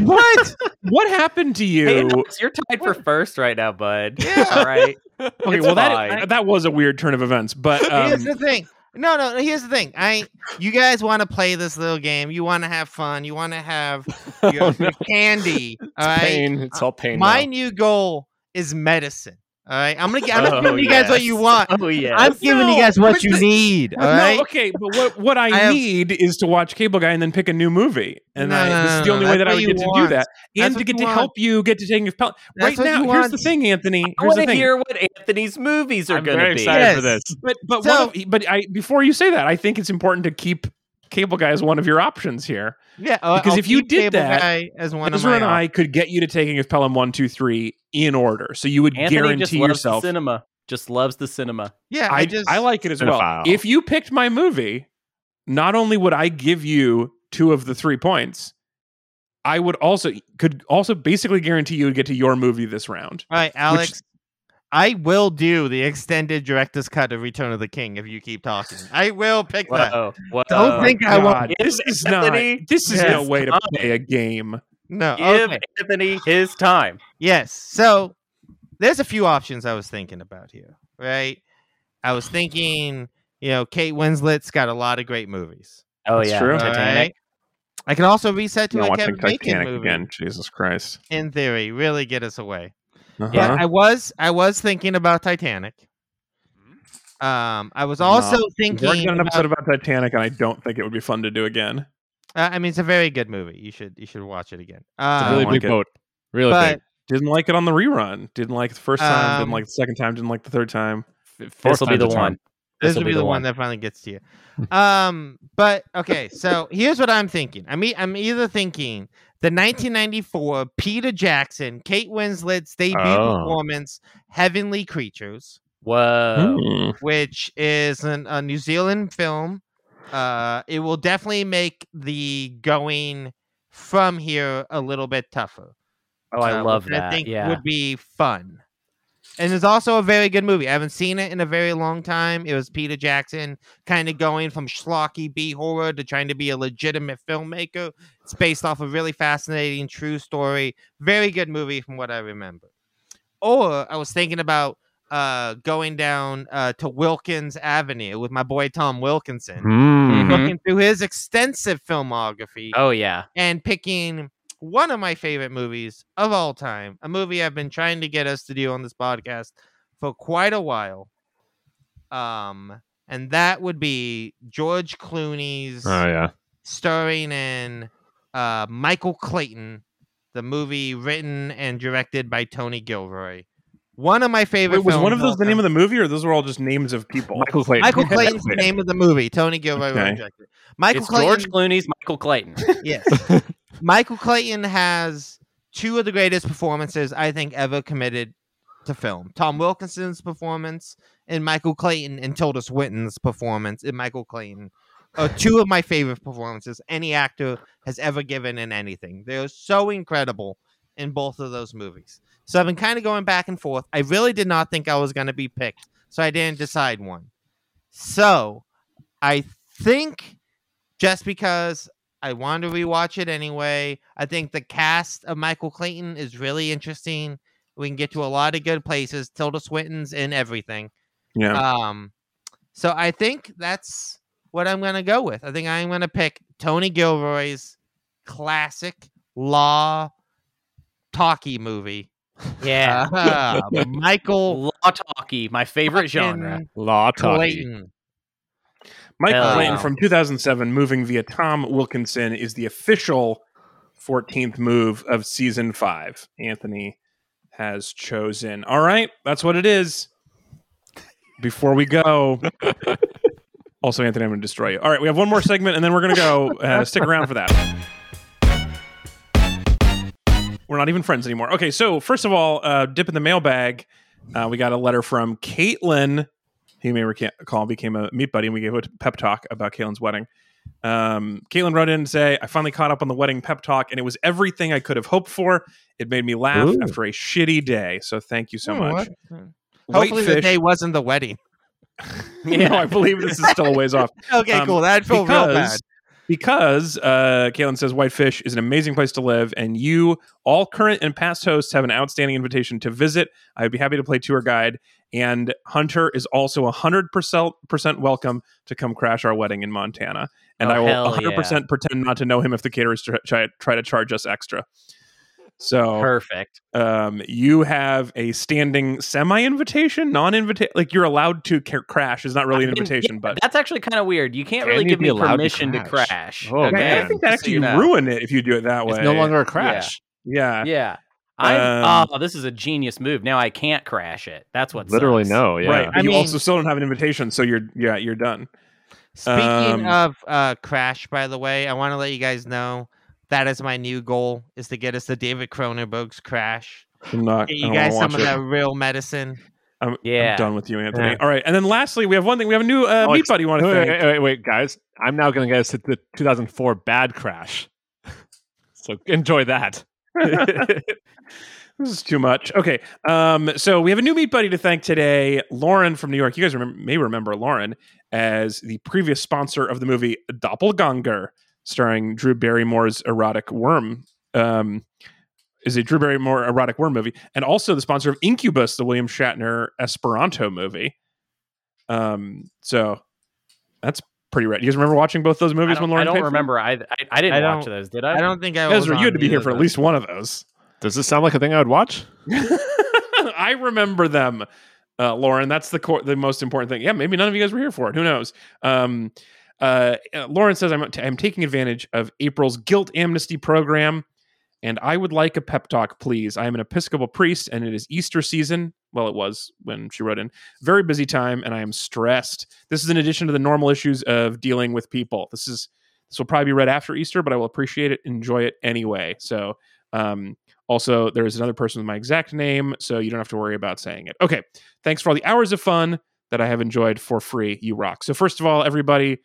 What? What happened to you? Hey, no, you're tied for first right now, bud. Yeah. All right. Okay. It's well, that that was a weird turn of events, but um... here's the thing. No, no. Here's the thing. I. You guys want to play this little game. You want to have fun. You want to have your, oh, no. your candy. It's all pain. Right? It's all pain. My now. new goal is medicine. All right, I'm gonna. I'm not oh, giving you guys yes. what you want. Oh, yes. I'm giving no, you guys what you the, need. All no, right? Okay, but what, what I, I have, need is to watch Cable Guy and then pick a new movie, and no, I, no, this is the only no, way that I would get want. to do that, and that's to get to want. help you get to taking your pellet. Right now, here's want. the thing, Anthony. Here's I want to hear what Anthony's movies are going to be. I'm very excited yes. for this. But but so, of, but I before you say that, I think it's important to keep Cable Guy as one of your options here. Yeah, uh, because I'll if you did Cable that, Guy as one Ezra of my and I could get you to Taking of Pelham one, two, three in order, so you would Anthony guarantee just loves yourself. The cinema just loves the cinema. Yeah, I, I just I like it as well. File. If you picked my movie, not only would I give you two of the three points, I would also could also basically guarantee you would get to your movie this round. All right, Alex. Which, I will do the extended director's cut of Return of the King if you keep talking. I will pick Whoa. that. Whoa. Don't think God. I won't. This is Anthony not. This is no way to play a game. No. Give okay. Anthony his time. Yes. So there's a few options I was thinking about here, right? I was thinking, you know, Kate Winslet's got a lot of great movies. Oh, That's yeah. True. Right? I can also reset to a Kevin Bacon movie. Again. Jesus Christ. In theory, really get us away. Uh-huh. Yeah, I was I was thinking about Titanic. Um, I was also no, thinking we're doing an episode about, about Titanic, and I don't think it would be fun to do again. Uh, I mean, it's a very good movie. You should you should watch it again. Um, it's a really big boat. Really but, big. Didn't like it on the rerun. Didn't like it the first time. Um, didn't like it the second time. Didn't like the third time. This will be the one. This will be the one that finally gets to you. um, but okay, so here's what I'm thinking. I mean, I'm either thinking the nineteen ninety-four Peter Jackson, Kate Winslet's debut oh. performance, Heavenly Creatures. Whoa. Hmm. Which is an, a New Zealand film. Uh, it will definitely make the going from here a little bit tougher. Oh, I uh, love that. I think yeah. would be fun. And it's also a very good movie. I haven't seen it in a very long time. It was Peter Jackson kind of going from schlocky B-horror to trying to be a legitimate filmmaker. It's based off a really fascinating true story. Very good movie from what I remember. Or I was thinking about uh, going down uh, to Wilkins Avenue with my boy Tom Wilkinson. Mm-hmm. Looking through his extensive filmography. Oh, yeah. And picking one of my favorite movies of all time, a movie I've been trying to get us to do on this podcast for quite a while. Um, and that would be George Clooney's oh, yeah. starring in uh, Michael Clayton, the movie written and directed by Tony Gilroy. One of my favorite Wait, was films. Was one of those the time. name of the movie, or those were all just names of people? Michael Clayton. Michael Clayton's the name of the movie. Tony Gilroy okay. rejected. Michael it's Clayton. George Clooney's Michael Clayton. Yes. Michael Clayton has two of the greatest performances I think ever committed to film. Tom Wilkinson's performance in Michael Clayton and Tilda Swinton's performance in Michael Clayton are two of my favorite performances any actor has ever given in anything. They're so incredible in both of those movies. So I've been kind of going back and forth. I really did not think I was going to be picked, so I didn't decide one. So I think just because I wanted to rewatch it anyway, I think the cast of Michael Clayton is really interesting. We can get to a lot of good places. Tilda Swinton's in everything. Yeah. Um. So I think that's what I'm going to go with. I think I'm going to pick Tony Gilroy's classic law talkie movie. Yeah, uh, Michael Law Talkie, my favorite genre. Law Talkie. Michael Hell Clayton no. from two thousand seven, moving via Tom Wilkinson, is the official fourteenth move of season five. Anthony has chosen. All right, that's what it is. Before we go, also Anthony, I'm going to destroy you. All right, we have one more segment, and then we're going to go. Uh, stick around for that. We're not even friends anymore. Okay, so first of all, uh, dip in the mailbag. Uh, we got a letter from Caitlin, who you may recall became a meat buddy, and we gave a pep talk about Caitlin's wedding. Um, Caitlin wrote in and say, I finally caught up on the wedding pep talk, and it was everything I could have hoped for. It made me laugh Ooh. after a shitty day. So thank you so oh, much. Hopefully Whitefish, the day wasn't the wedding. yeah. No, I believe this is still a ways off. okay, um, cool. That'd feel because, real bad. Because uh, Caitlin says Whitefish is an amazing place to live, and you, all current and past hosts, have an outstanding invitation to visit. I'd be happy to play tour guide, and Hunter is also one hundred percent welcome to come crash our wedding in Montana, and oh, I will one hundred percent yeah. pretend not to know him if the caterers try, try to charge us extra. So perfect. Um, you have a standing semi-invitation, non-invitation, like you're allowed to ca- crash. It's not really I an mean, invitation, yeah, but that's actually kind of weird. You can't really give me permission to crash. To crash. Oh, okay? Man. I think that actually so, you know, ruin it if you do it that way. It's no longer a crash. Yeah. Yeah. yeah. Um, oh, this is a genius move. Now I can't crash it. That's what. Literally sucks. no. Yeah. Right. You mean, also still don't have an invitation, so you're yeah you're done. Speaking um, of uh, crash, by the way, I want to let you guys know. That is my new goal, is to get us the David Cronenberg's Crash. I'm not, get you guys some of it. that real medicine. I'm, yeah. I'm done with you, Anthony. Yeah. All right. And then lastly, we have one thing. We have a new uh, Alex, meat buddy. Want to wait, wait, wait, wait, guys. I'm now going to guess the two thousand four bad Crash. So enjoy that. This is too much. Okay. Um, so we have a new meat buddy to thank today. Lauren from New York. You guys remember, may remember Lauren as the previous sponsor of the movie Doppelganger, starring Drew Barrymore's erotic worm, um, is a Drew Barrymore erotic worm movie, and also the sponsor of Incubus, the William Shatner Esperanto movie. Um, so that's pretty rad. You guys remember watching both those movies when Lauren? I don't remember. I, I I didn't I watch those. Did I? I don't think I. Was Ezra, you had to be here for at least one of those. Does this sound like a thing I would watch? I remember them, uh, Lauren. That's the cor- the most important thing. Yeah, maybe none of you guys were here for it. Who knows? Um, Uh, Lauren says, I'm, t- I'm taking advantage of April's guilt amnesty program, and I would like a pep talk, please. I am an Episcopal priest, and it is Easter season. Well, it was when she wrote in. Very busy time, and I am stressed. This is in addition to the normal issues of dealing with people. This is this will probably be read after Easter, but I will appreciate it, enjoy it anyway. So, um, also, there is another person with my exact name, so you don't have to worry about saying it. Okay, thanks for all the hours of fun that I have enjoyed for free. You rock. So, first of all, everybody...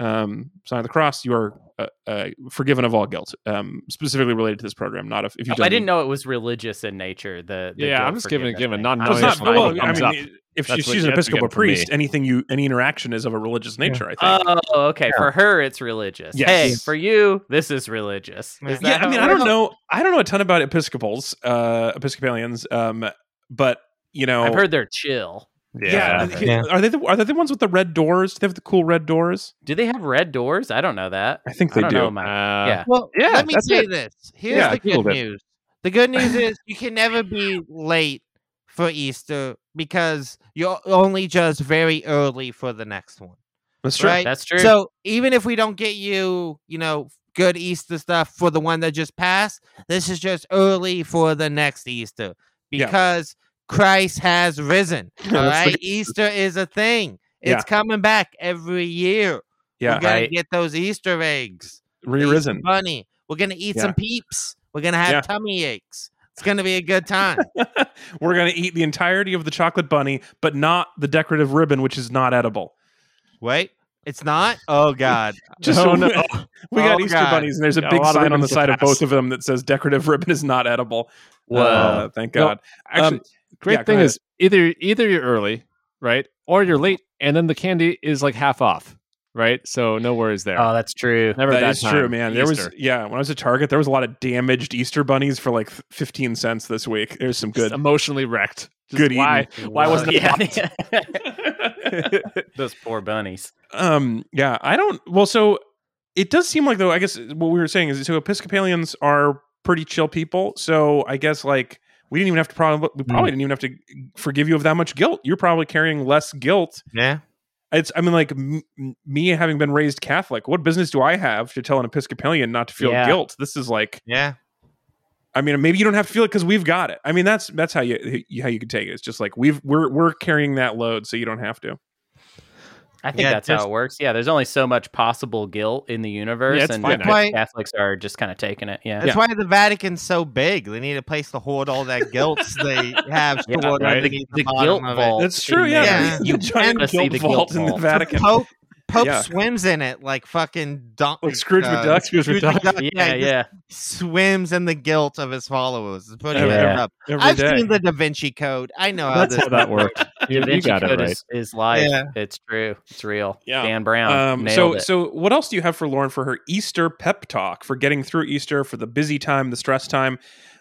Um, sign of the cross, you are uh, uh, forgiven of all guilt, um, specifically related to this program. Not if, if you. Oh, I didn't know it was religious in nature. The, the yeah, I'm just giving it given. Not knowing. Not, well, I mean, up. if she, she's an Episcopal priest, anything you any interaction is of a religious nature. Yeah. I think. Oh, okay. Yeah. For her, it's religious. Yes. Hey, for you, this is religious. Is yeah, I mean, I don't know. I don't know a ton about Episcopals, uh, Episcopalians, um, but you know, I've heard they're chill. Yeah. Yeah. yeah, are they the, are they the ones with the red doors? Do they have the cool red doors? Do they have red doors? I don't know that. I think they I don't do. Know my, uh, yeah. Well, yeah. Let me say it. this. Here's yeah, the good news. It. The good news is you can never be late for Easter because you're only just very early for the next one. That's true. Right? That's true. So even if we don't get you, you know, good Easter stuff for the one that just passed, this is just early for the next Easter because yeah. Christ has risen. All right. The- Easter is a thing. It's yeah. coming back every year. Yeah. We're going right. to get those Easter eggs. Re-risen. Easter bunny. We're going to eat yeah. some peeps. We're going to have yeah. tummy aches. It's going to be a good time. We're going to eat the entirety of the chocolate bunny, but not the decorative ribbon, which is not edible. Wait, it's not? Oh, God. Just oh, so no. We got oh, Easter God. bunnies, and there's a yeah, big a sign on the side pass. of both of them that says decorative ribbon is not edible. Whoa. Uh, thank God. Well, actually, um, great yeah, thing is either either you're early, right, or you're late, and then the candy is like half off. Right, so no worries there. Oh, that's true. Never that, that is time. True, man. There Easter. was yeah. When I was at Target, there was a lot of damaged Easter bunnies for like fifteen cents this week. There's some good, just emotionally wrecked. Just good. Why? Eating. Why wasn't yeah. it? Those poor bunnies. Um. Yeah. I don't. Well, so it does seem like though. I guess what we were saying is so Episcopalians are pretty chill people. So I guess like we didn't even have to probably we probably mm. didn't even have to forgive you of that much guilt. You're probably carrying less guilt. Yeah. It's, I mean, like m- me having been raised Catholic, what business do I have to tell an Episcopalian not to feel yeah. guilt? This is like, yeah. I mean, maybe you don't have to feel it because we've got it. I mean, that's that's how you how you could take it. It's just like we've we're we're carrying that load, so you don't have to. I think yeah, that's how it works. Yeah, there's only so much possible guilt in the universe, yeah, and why, Catholics are just kind of taking it. Yeah, that's yeah. why the Vatican's so big. They need a place to hoard all that guilt they have. Yeah, toward right. the, the guilt vault. That's true. Yeah, yeah. you can guilt see the vault, vault in the Vatican. The Pope, Pope yeah. swims in it like fucking Don- like Scrooge uh, McDuck. Scrooge McDuck. Yeah, yeah. yeah. Swims in the guilt of his followers. It's pretty yeah. up. Every I've day. seen the Da Vinci Code. I know how that's this how that works. You, you got it right. Is, is life. Yeah. It's true. It's real. Yeah. Dan Brown. Um, so, it. so what else do you have for Lauren for her Easter pep talk for getting through Easter, for the busy time, the stress time?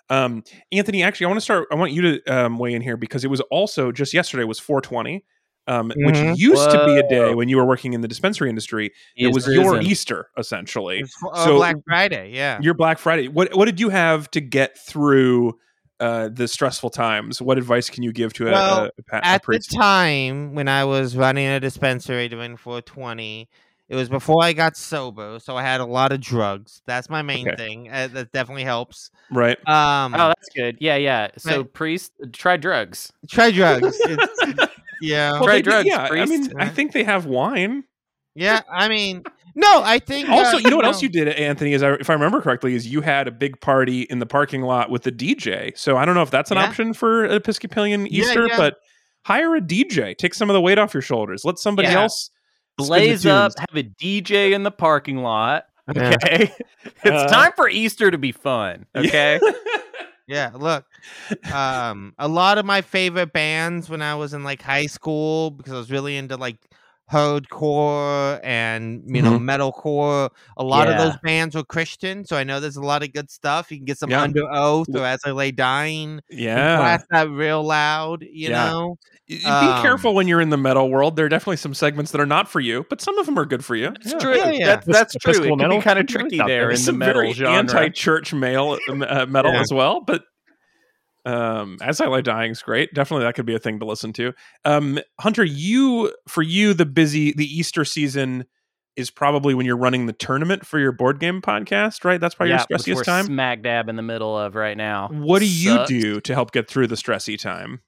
Um, Anthony, actually, I want to start. I want you to um, weigh in here because it was also just yesterday was four twenty, um, mm-hmm. which used Whoa. to be a day when you were working in the dispensary industry. Easter it was your isn't. Easter, essentially. It was, uh, so Black Friday. Yeah. Your Black Friday. What What did you have to get through Uh, the stressful times? What advice can you give to a, well, a, a, a at priest? The time when I was running a dispensary doing four twenty, it was before I got sober, so I had a lot of drugs. That's my main okay. thing. Uh, that definitely helps. Right. Um, oh, that's good. Yeah, yeah. So right. priest, try drugs. Try drugs. It's, yeah. Well, try they, drugs, yeah, priest. I mean, right? I think they have wine. Yeah, I mean... No, I think... Also, uh, you know what no. else you did, Anthony, is I, if I remember correctly, is you had a big party in the parking lot with the D J. So I don't know if that's an yeah. option for Episcopalian Easter, yeah, yeah. but hire a D J. Take some of the weight off your shoulders. Let somebody yeah. else... Blaze up, have a D J in the parking lot. Okay? Yeah. It's uh, time for Easter to be fun. Okay? Yeah. Yeah, look, um, a lot of my favorite bands when I was in like high school, because I was really into like... hardcore and you know mm-hmm. metalcore. A lot yeah. of those bands were Christian, so I know there's a lot of good stuff. You can get some yeah. Under Oath or As I Lay Dying. Yeah, blast that real loud. You yeah. know, be um, careful when you're in the metal world. There are definitely some segments that are not for you, but some of them are good for you. That's yeah. true. Yeah, yeah. That, that's true. It can metal? be kind of tricky there. there in some the metal very genre. Anti-church male uh, metal yeah. as well, but. Um, As I Lay Dying is great. Definitely, that could be a thing to listen to. Um, Hunter, you for you the busy the Easter season is probably when you're running the tournament for your board game podcast, right? That's probably yeah, your stressiest time. Smack dab in the middle of right now. What do you do to help get through the stressy time?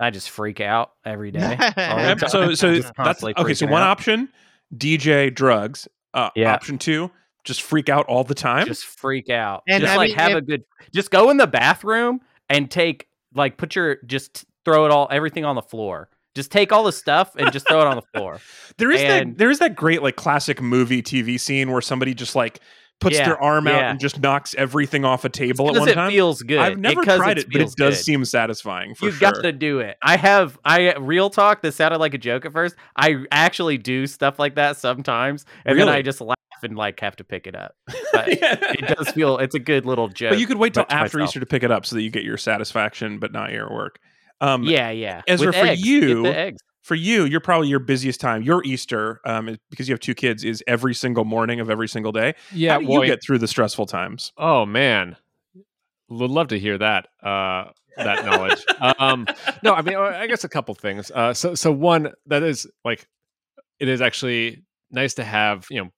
I just freak out every day. so, so that's okay. So one out. option: D J, drugs. Uh, yeah. Option two. Just freak out all the time. Just freak out. And just I like mean, have if- a good. Just go in the bathroom. And take, like, put your, just throw it all, everything on the floor. Just take all the stuff and just throw it on the floor. There is and, that There is that great, like, classic movie T V scene where somebody just, like, puts yeah, their arm yeah. out and just knocks everything off a table at one it time. It feels good. I've never because tried it, it but it does good. seem satisfying for You've sure. You've got to do it. I have, I real talk, this sounded like a joke at first. I actually do stuff like that sometimes. And really? then I just laugh. and like have to pick it up but yeah. it does feel it's a good little joke, but you could wait till after myself. Easter to pick it up so that you get your satisfaction but not your work. um yeah yeah Ezra, for eggs. you for you you're probably your busiest time. Your Easter um because you have two kids is every single morning of every single day. Yeah, how do well, you get through the stressful times? Oh man, would love to hear that. uh that knowledge. Um, no, I mean, I guess a couple things. Uh, so, so one, that is like, it is actually nice to have, you know,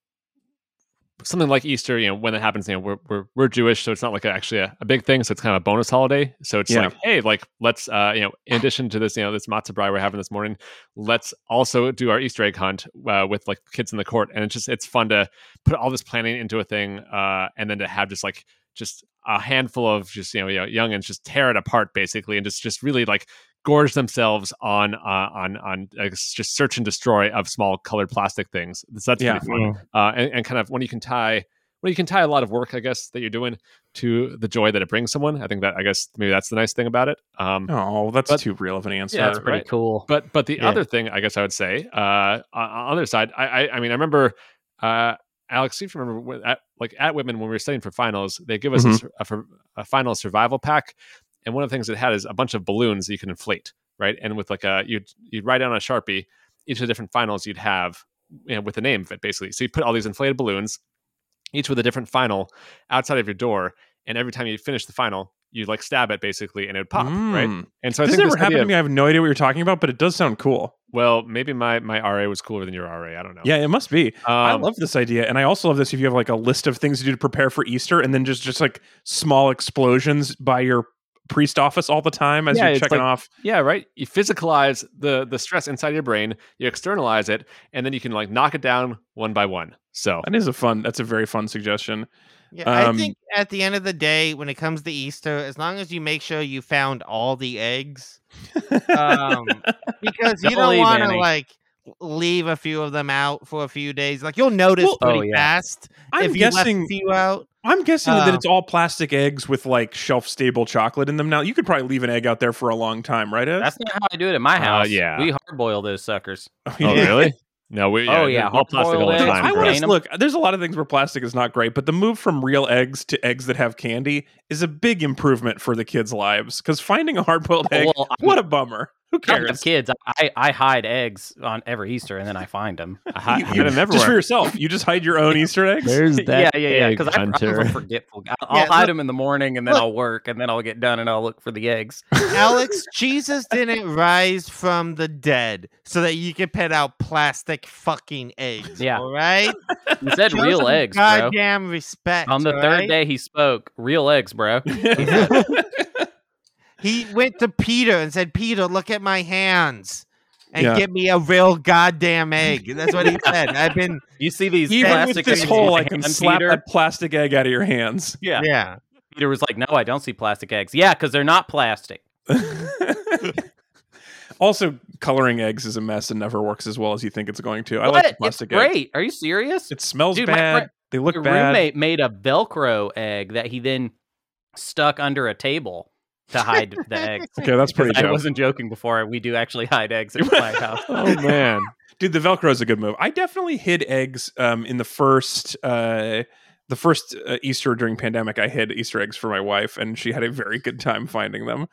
something like Easter, you know, when it happens, you know, we're we're, we're Jewish, so it's not like a, actually a, a big thing. So it's kind of a bonus holiday. So it's yeah. like, hey, like let's, uh, you know, in addition to this, you know, this matzo braai we're having this morning, let's also do our Easter egg hunt uh, with like kids in the court. And it's just, it's fun to put all this planning into a thing, uh, and then to have just like just a handful of just you know, you know youngins just tear it apart basically, and just just really like gorge themselves on uh, on on uh, just search and destroy of small colored plastic things. So that's yeah. pretty fun. Mm-hmm. Uh, and, and kind of when you can tie when you can tie a lot of work, I guess, that you're doing to the joy that it brings someone. I think that I guess maybe that's the nice thing about it. Um, oh, that's but, too real of an answer. Yeah, that's pretty right? cool. But but the yeah. other thing I guess I would say uh, on, on the other side, I, I I mean I remember. Uh, Alex, you remember when, at, like at Whitman when we were studying for finals, they give us mm-hmm. a, a, a final survival pack, and one of the things it had is a bunch of balloons that you can inflate, right? And with like a you'd you'd write down on a Sharpie each of the different finals you'd have, you know, with the name of it basically. So you put all these inflated balloons, each with a different final, outside of your door, and every time you finish the final, you like stab it basically, and it would pop, mm. right? And so this I think never this happened to me. I have no idea what you're talking about, but it does sound cool. Well, maybe my my R A was cooler than your R A. I don't know. Yeah, it must be. Um, I love this idea, and I also love this. If you have like a list of things to do to prepare for Easter, and then just just like small explosions by your priest office all the time as yeah, you're checking like, off. Yeah, right. You physicalize the the stress inside your brain. You externalize it, and then you can like knock it down one by one. So that is a fun. That's a very fun suggestion. Yeah, um, I think at the end of the day, when it comes to Easter, as long as you make sure you found all the eggs, um, because you don't want to like leave a few of them out for a few days. Like you'll notice well, pretty oh, yeah. fast I'm if guessing, you left a few out. I'm guessing um, that it's all plastic eggs with like shelf-stable chocolate in them. Now you could probably leave an egg out there for a long time, right? Ed? That's not how I do it at my house. Uh, yeah, we hard boil those suckers. Oh, yeah. oh really? No, we, yeah, oh yeah, all plastic all the time. I want to look. There's a lot of things where plastic is not great, but the move from real eggs to eggs that have candy is a big improvement for the kids' lives. Because finding a hard-boiled egg, well, what a bummer. Who cares? I have kids. I, I hide eggs on every Easter, and then I find them. I hide you, you, them everywhere. Just for yourself. You just hide your own Easter eggs. There's that. Yeah, yeah, yeah. Because I'm a forgetful guy. I'll yeah, hide look, them in the morning, and then look. I'll work, and then I'll get done, and I'll look for the eggs. Alex, Jesus didn't rise from the dead so that you could pet out plastic fucking eggs. Yeah. All right? He said real eggs, bro. Goddamn respect. On the right? third day he spoke, real eggs, bro. He went to Peter and said, Peter, look at my hands and yeah. get me a real goddamn egg. That's what he said. I've been. You see these even plastic with this eggs hole, I can slap Peter. That plastic egg out of your hands. Yeah. Yeah. Peter was like, no, I don't see plastic eggs. Yeah, because they're not plastic. Also, coloring eggs is a mess and never works as well as you think it's going to. I what? like plastic eggs. It's great. Egg. Are you serious? It smells Dude, bad. Fr- they look your bad. Your roommate made a Velcro egg that he then stuck under a table to hide the eggs. Okay, that's pretty joke. I wasn't joking before. We do actually hide eggs at my house. Oh, man. Dude, the Velcro is a good move. I definitely hid eggs um, in the first... Uh, The first uh, Easter during pandemic, I hid Easter eggs for my wife, and she had a very good time finding them.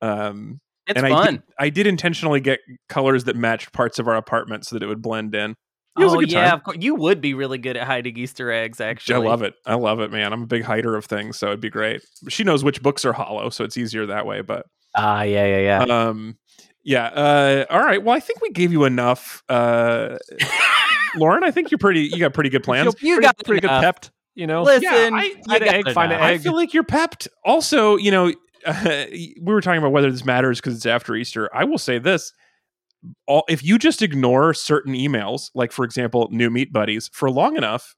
Um, it's and fun. I did, I did intentionally get colors that matched parts of our apartment so that it would blend in. It was oh, a good yeah. time. Of course. You would be really good at hiding Easter eggs, actually. I love it. I love it, man. I'm a big hider of things, so it'd be great. She knows which books are hollow, so it's easier that way. But Ah, uh, yeah, yeah, yeah. Um, yeah. Uh, all right. Well, I think we gave you enough. Uh, Lauren, I think you're pretty, you got pretty good plans. You got pretty, pretty good pepped. You know, listen, yeah, I, I, an egg, find an egg. I feel like you're pepped. Also, you know, uh, we were talking about whether this matters because it's after Easter. I will say this. All, if you just ignore certain emails, like, for example, new meat buddies for long enough,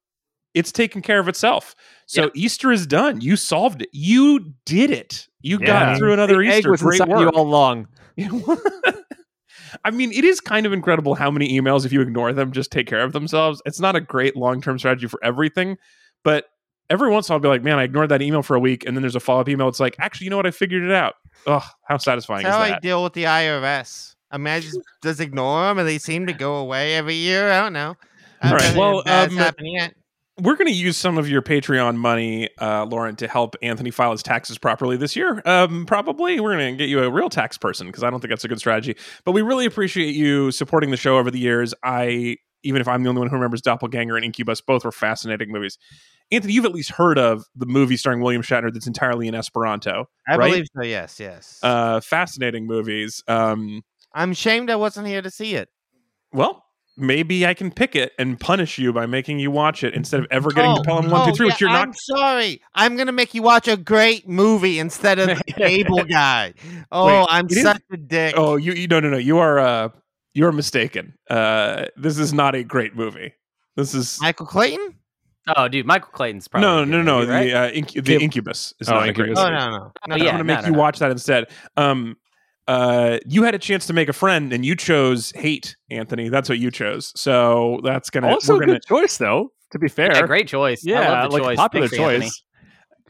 it's taken care of itself. So yeah. Easter is done. You solved it. You did it. You yeah. got through another the Easter. Egg was great work. You all along. I mean, it is kind of incredible how many emails, if you ignore them, just take care of themselves. It's not a great long-term strategy for everything, but every once in a while I'll be like, man, I ignored that email for a week, and then there's a follow-up email. It's like, actually, you know what? I figured it out. Oh, how satisfying That's is how that? How I deal with the I R S. I mean, I just, just ignore them, and they seem to go away every year. I don't know. I don't All right. Well, um, happening yet. We're going to use some of your Patreon money, uh, Lauren, to help Anthony file his taxes properly this year. Um, probably. We're going to get you a real tax person because I don't think that's a good strategy. But we really appreciate you supporting the show over the years. I even if I'm the only one who remembers Doppelganger and Incubus, both were fascinating movies. Anthony, you've at least heard of the movie starring William Shatner that's entirely in Esperanto, I right? believe so, yes, yes. Uh, fascinating movies. Um, I'm ashamed I wasn't here to see it. Well, maybe I can pick it and punish you by making you watch it instead of ever getting oh, to Pelham one two three, oh, yeah, which you're not... I'm sorry. I'm going to make you watch a great movie instead of the Cable Guy. Oh, Wait, I'm such is... a dick. Oh, you, you no, no, no. You are... Uh, You're mistaken. Uh, this is not a great movie. This is Michael Clayton. Oh, dude, Michael Clayton's probably no, no, no. Movie, the right? uh, inc- the Incubus is oh, not Incubus. a great. Oh, no, no. no, no yeah, I'm gonna make no, no, you no. watch that instead. Um, uh, you had a chance to make a friend, and you chose hate, Anthony. That's what you chose. So that's gonna also we're a gonna... good choice, though. To be fair, yeah, great choice. Yeah, I love the like choice. popular Thanks, choice. Anthony.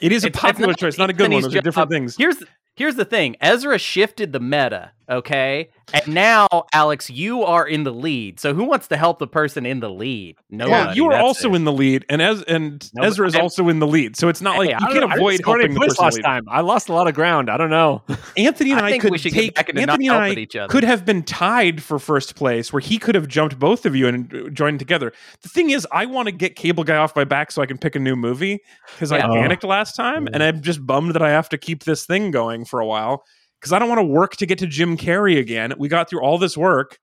It is a it's, popular it's not choice, not a good Anthony's one. Those are different things. Here's. The- Here's the thing. Ezra shifted the meta, okay? And now, Alex, you are in the lead. So who wants to help the person in the lead? Nobody. Well, you are also it. in the lead, and Ez- and Nobody. Ezra is also in the lead. So it's not hey, like you can avoid helping the person last time. I lost a lot of ground. I don't know. Anthony and I, I could take Anthony and I could have been tied for first place, where he could have jumped both of you and joined together. The thing is, I want to get Cable Guy off my back so I can pick a new movie because yeah. I oh. panicked last time, and I'm just bummed that I have to keep this thing going for a while because I don't want to work to get to Jim Carrey again. We got through all this work.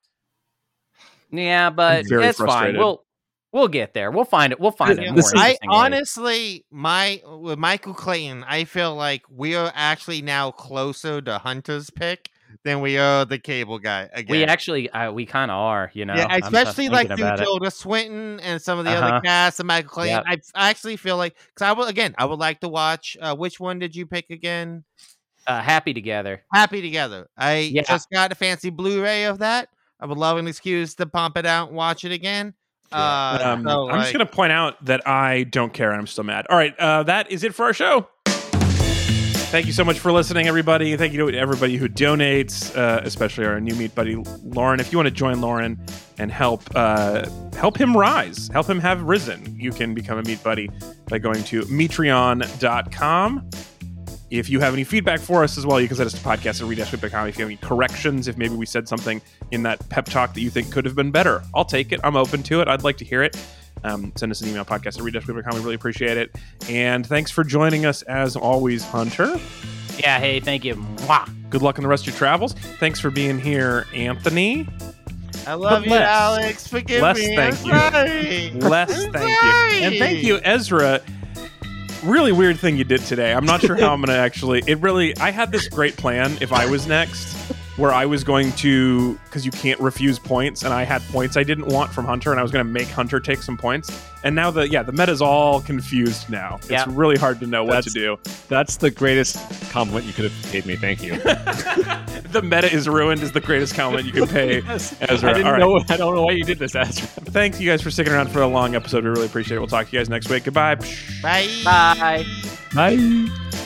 Yeah, but it's fine. We'll we'll get there. We'll find it. We'll find it. More I honestly, my with Michael Clayton, I feel like we are actually now closer to Hunter's pick than we are the Cable Guy again. We actually, uh, we kind of are, you know. Yeah, especially like through Tilda Swinton and some of the uh-huh. other cast and Michael Clayton. Yep. I, I actually feel like because I will again, I would like to watch. Uh, which one did you pick again? Uh, Happy Together. Happy Together. I yeah. just got a fancy Blu-ray of that. I would love an excuse to pump it out and watch it again. Yeah. Uh, um, so, I'm like, just going to point out that I don't care and I'm still mad. All right, uh, that is it for our show. Thank you so much for listening, everybody. Thank you to everybody who donates, uh, especially our new meat buddy, Lauren. If you want to join Lauren and help uh, help him rise, help him have risen, you can become a meat buddy by going to metreon dot com. If you have any feedback for us as well, you can send us to podcast at read dash whip dot com. If you have any corrections, if maybe we said something in that pep talk that you think could have been better, I'll take it. I'm open to it. I'd like to hear it. Um, send us an email, podcast at read dash whip dot com. We really appreciate it. And thanks for joining us as always, Hunter. Yeah, hey, thank you. Mwah. Good luck in the rest of your travels. Thanks for being here, Anthony. I love but you, less, Alex. Forgive less me. Thank you. Less I'm thank sorry. you. And thank you, Ezra. Really weird thing you did today. I'm not sure how I'm gonna actually it really I had this great plan if I was next where I was going to because you can't refuse points and I had points I didn't want from Hunter and I was gonna make Hunter take some points and now the yeah the meta's all confused now. Yeah. It's really hard to know that's, what to do. That's the greatest compliment you could have paid me. Thank you. The meta is ruined is the greatest compliment you could pay yes. Ezra. I, didn't all right. know, I don't know why you did this, Ezra. Thanks you guys for sticking around for a long episode. We really appreciate it. We'll talk to you guys next week. Goodbye. Bye. Bye. Bye.